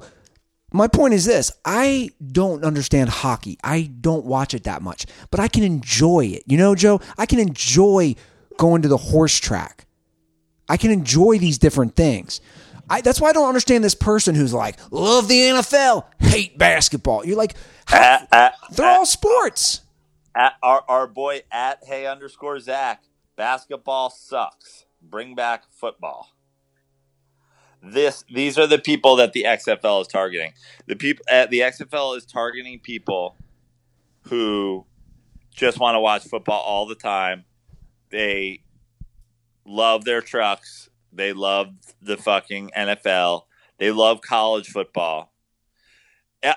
my point is this. I don't understand hockey. I don't watch it that much, but I can enjoy it. You know, Joe, I can enjoy going to the horse track. I can enjoy these different things. I, that's why I don't understand this person who's like, love the N F L, hate basketball. You're like, at, at, they're at, all sports. At our, our boy at hey underscore Zach, basketball sucks. Bring back football. This these are the people that the X F L is targeting. The people at the X F L is targeting people who just want to watch football all the time. They love their trucks. They love the fucking N F L. They love college football.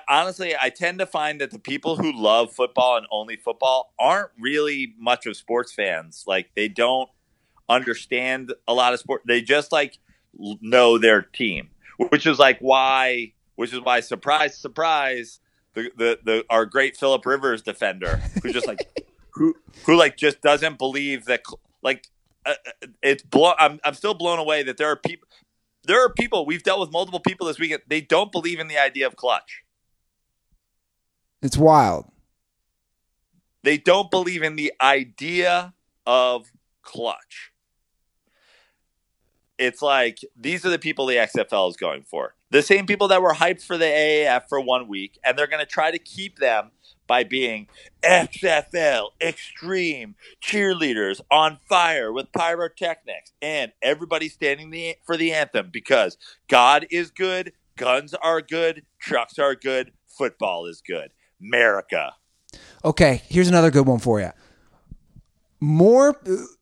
Honestly, I tend to find that the people who love football and only football aren't really much of sports fans. Like, they don't understand a lot of sport. They just like know their team, which is like why, which is why, surprise, surprise, the the, the our great Philip Rivers defender who just like who who like just doesn't believe that like. Uh, it's blow. I'm I'm still blown away that there are people. There are people. We've dealt with multiple people this weekend. They don't believe in the idea of clutch. It's wild. They don't believe in the idea of clutch. It's like these are the people the X F L is going for. The same people that were hyped for the A A F for one week, and they're going to try to keep them by being X F L extreme cheerleaders on fire with pyrotechnics and everybody standing the, for the anthem because God is good, guns are good, trucks are good, football is good. America. Okay, here's another good one for you. More,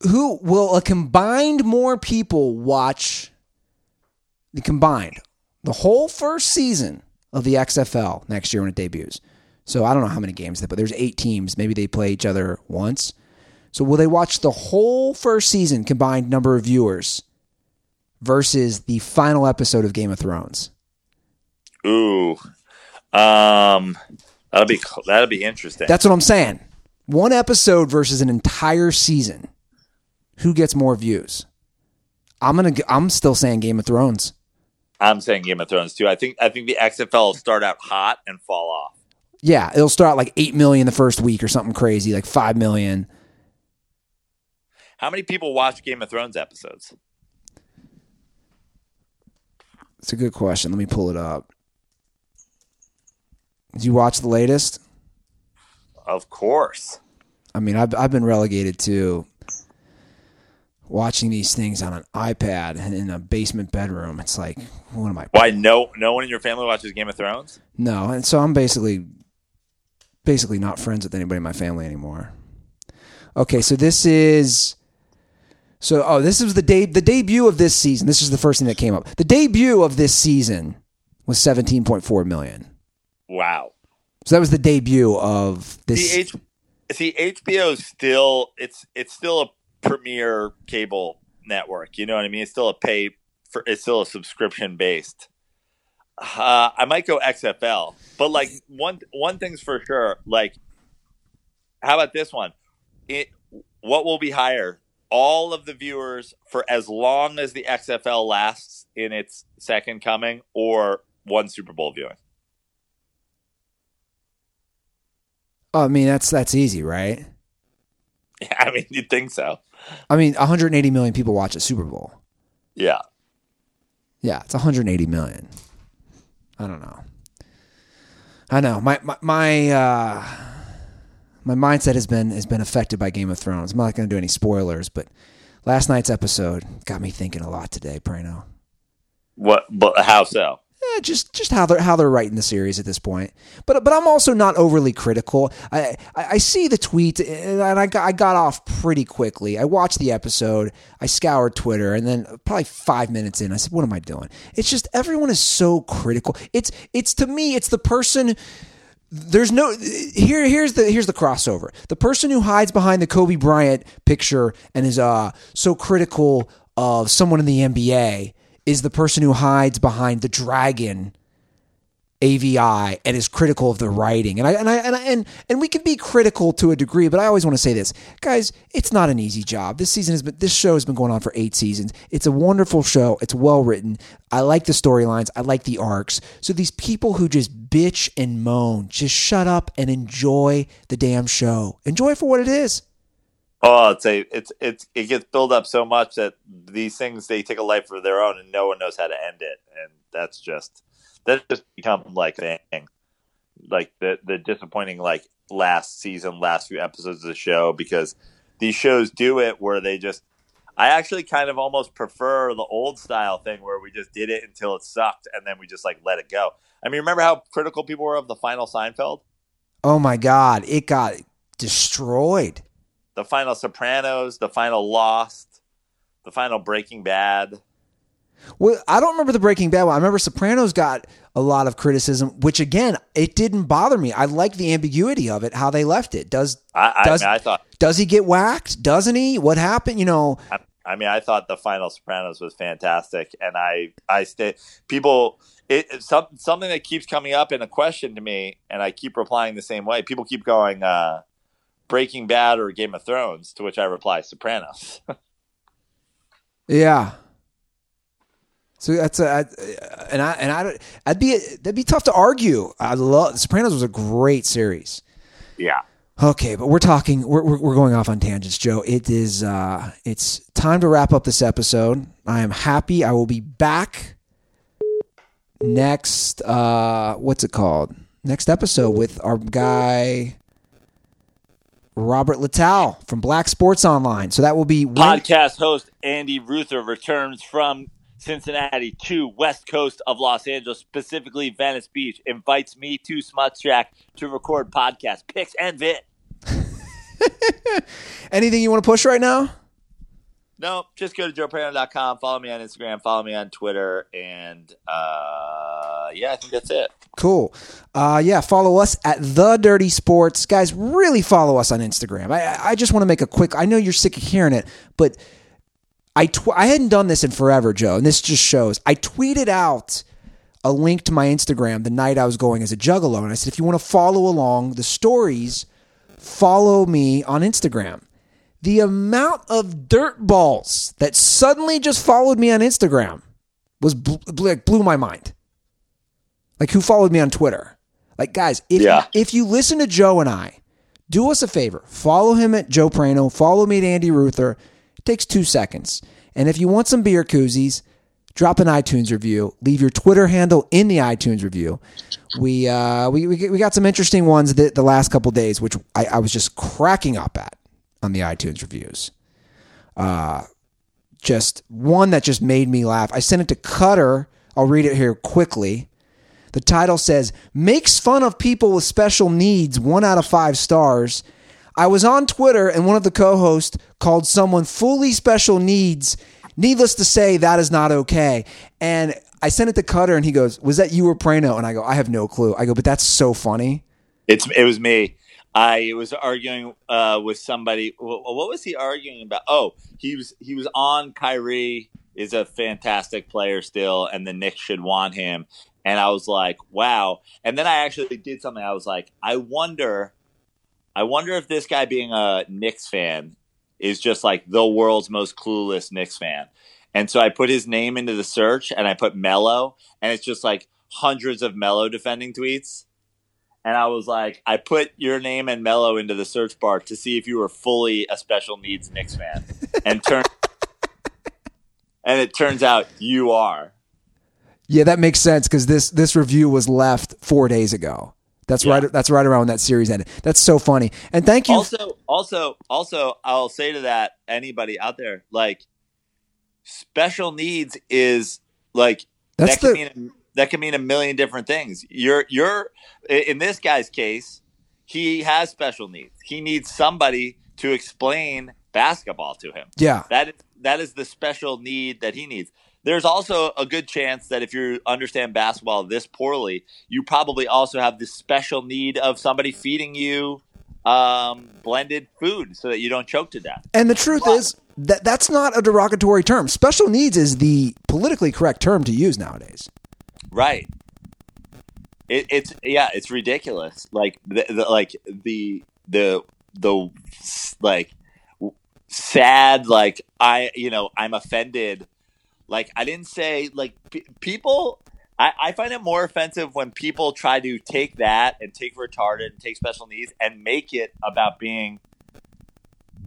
who will a combined more people watch the combined, the whole first season of the X F L next year when it debuts? So I don't know how many games, but there's eight teams. Maybe they play each other once. So will they watch the whole first season combined number of viewers versus the final episode of Game of Thrones? Ooh, um, that'll be that'll be interesting. That's what I'm saying. One episode versus an entire season. Who gets more views? I'm gonna. I'm still saying Game of Thrones. I'm saying Game of Thrones too. I think I think the X F L will start out hot and fall off. Yeah, it'll start like eight million the first week or something crazy, like five million. How many people watch Game of Thrones episodes? It's a good question. Let me pull it up. Did you watch the latest? Of course. I mean, I've I've been relegated to watching these things on an iPad and in a basement bedroom. It's like, what am I? Why no no one in your family watches Game of Thrones? No, and so I'm basically basically not friends with anybody in my family anymore. Okay, so this is so oh, this is the de- the debut of this season. This is the first thing that came up. The debut of this season was seventeen point four million. Wow. So that was the debut of this. See, H- see H B O is still it's it's still a premier cable network. You know what I mean? It's still a pay for. It's still a subscription based. Uh, I might go X F L, but like one one thing's for sure. Like, how about this one? It what will be higher? All of the viewers for as long as the X F L lasts in its second coming, or one Super Bowl viewing. Oh, I mean, that's that's easy, right? Yeah, I mean, you'd think so. I mean, one hundred eighty million people watch a Super Bowl. Yeah. Yeah, it's one hundred eighty million. I don't know. I know. My my my, uh, my mindset has been has been affected by Game of Thrones. I'm not going to do any spoilers, but last night's episode got me thinking a lot today, Prano. What? But how so? Eh, just just how they're how they're writing the series at this point, but but I'm also not overly critical. I I, I see the tweet and I got, I got off pretty quickly. I watched the episode, I scoured Twitter, and then probably five minutes in, I said, "What am I doing?" It's just everyone is so critical. It's it's to me, it's the person. There's no here. Here's the here's the crossover. The person who hides behind the Kobe Bryant picture and is uh so critical of someone in the N B A. Is the person who hides behind the dragon A V I and is critical of the writing. And I and I and I, and, and we can be critical to a degree, but I always want to say this. Guys, it's not an easy job. This season has been this show has been going on for eight seasons. It's a wonderful show. It's well written. I like the storylines. I like the arcs. So these people who just bitch and moan, just shut up and enjoy the damn show. Enjoy it for what it is. Oh, it's a, it's it's it gets built up so much that these things, they take a life of their own, and no one knows how to end it. And that's just that's just become like a thing, like the the disappointing like last season, last few episodes of the show, because these shows do it where they just. I actually kind of almost prefer the old style thing where we just did it until it sucked and then we just like let it go. I mean, remember how critical people were of the final Seinfeld? Oh my God, it got destroyed. The final Sopranos, the final Lost, the final Breaking Bad. Well, I don't remember the Breaking Bad one. I remember Sopranos got a lot of criticism, which again, it didn't bother me. I like the ambiguity of it, how they left it. Does I, I, does, I thought does he get whacked? Doesn't he? What happened? You know. I, I mean, I thought the final Sopranos was fantastic, and I I stay people. It, it some, something that keeps coming up in a question to me, and I keep replying the same way. People keep going uh, Breaking Bad or Game of Thrones, to which I reply Sopranos. Yeah. So that's a, I, and I and I I'd be that'd be tough to argue. I love Sopranos was a great series. Yeah. Okay, but we're talking we're we're going off on tangents, Joe. It is uh it's time to wrap up this episode. I am happy. I will be back next uh what's it called? Next episode with our guy Robert Littell from Black Sports Online. So that will be podcast when- host Andy Ruther returns from Cincinnati to west coast of Los Angeles, specifically Venice Beach, invites me to Smut Shack to record podcast picks and vid. Anything you want to push right now? No, just go to joe prano dot com, follow me on Instagram, follow me on Twitter, and uh, yeah, I think that's it. Cool. Uh, yeah, follow us at The Dirty Sports. Guys, really follow us on Instagram. I, I just want to make a quick, I know you're sick of hearing it, but I tw- I hadn't done this in forever, Joe, and this just shows. I tweeted out a link to my Instagram the night I was going as a juggalo, and I said, if you want to follow along the stories, follow me on Instagram. The amount of dirt balls that suddenly just followed me on Instagram was bl- like blew my mind. Like, who followed me on Twitter? Like, guys, if yeah. if you listen to Joe and I, do us a favor. Follow him at Joe Prano. Follow me at Andy Ruther. Takes two seconds. And if you want some beer koozies, drop an iTunes review. Leave your Twitter handle in the iTunes review. We uh, we we, we got some interesting ones the, the last couple days, which I, I was just cracking up at on the iTunes reviews. Uh, just one that just made me laugh. I sent it to Cutter. I'll read it here quickly. The title says, makes fun of people with special needs, one out of five stars. I was on Twitter, and one of the co-hosts called someone fully special needs. Needless to say, that is not okay. And I sent it to Cutter, and he goes, was that you or Prano? And I go, I have no clue. I go, but that's so funny. It's It was me. I was arguing uh, with somebody. What was he arguing about? Oh, he was he was on Kyrie is a fantastic player still, and the Knicks should want him. And I was like, wow. And then I actually did something. I was like, I wonder... I wonder if this guy being a Knicks fan is just like the world's most clueless Knicks fan. And so I put his name into the search and I put Melo, and it's just like hundreds of Melo defending tweets. And I was like, I put your name and Melo into the search bar to see if you were fully a special needs Knicks fan. And turn and it turns out you are. Yeah, that makes sense because this this review was left four days ago. That's yeah. right. That's right around when that series ended. That's so funny. And thank you. Also, also, also, I'll say to that, anybody out there, like special needs is like that's that, the, can mean, that can mean a million different things. You're you're in this guy's case, he has special needs. He needs somebody to explain basketball to him. Yeah, that is, that is the special need that he needs. There's also a good chance that if you understand basketball this poorly, you probably also have this special need of somebody feeding you um, blended food so that you don't choke to death. And the truth but, is that that's not a derogatory term. Special needs is the politically correct term to use nowadays. Right. It, it's yeah, it's ridiculous. Like the, the like the the the like sad like I you know I'm offended. Like, I didn't say, like, p- people, I, I find it more offensive when people try to take that and take retarded and take special needs and make it about being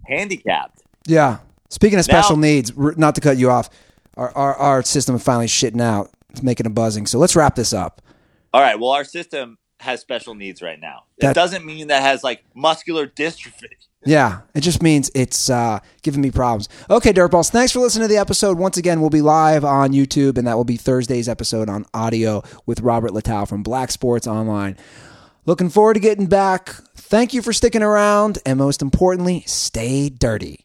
handicapped. Yeah. Speaking of special now, needs, not to cut you off, our, our our system is finally shitting out. It's making a buzzing. So let's wrap this up. All right. Well, our system has special needs right now. That, it doesn't mean that has like muscular dystrophy. Yeah. It just means it's uh, giving me problems. Okay, Dirtballs. Thanks for listening to the episode. Once again, we'll be live on YouTube, and that will be Thursday's episode on audio with Robert Latow from Black Sports Online. Looking forward to getting back. Thank you for sticking around, and most importantly, stay dirty.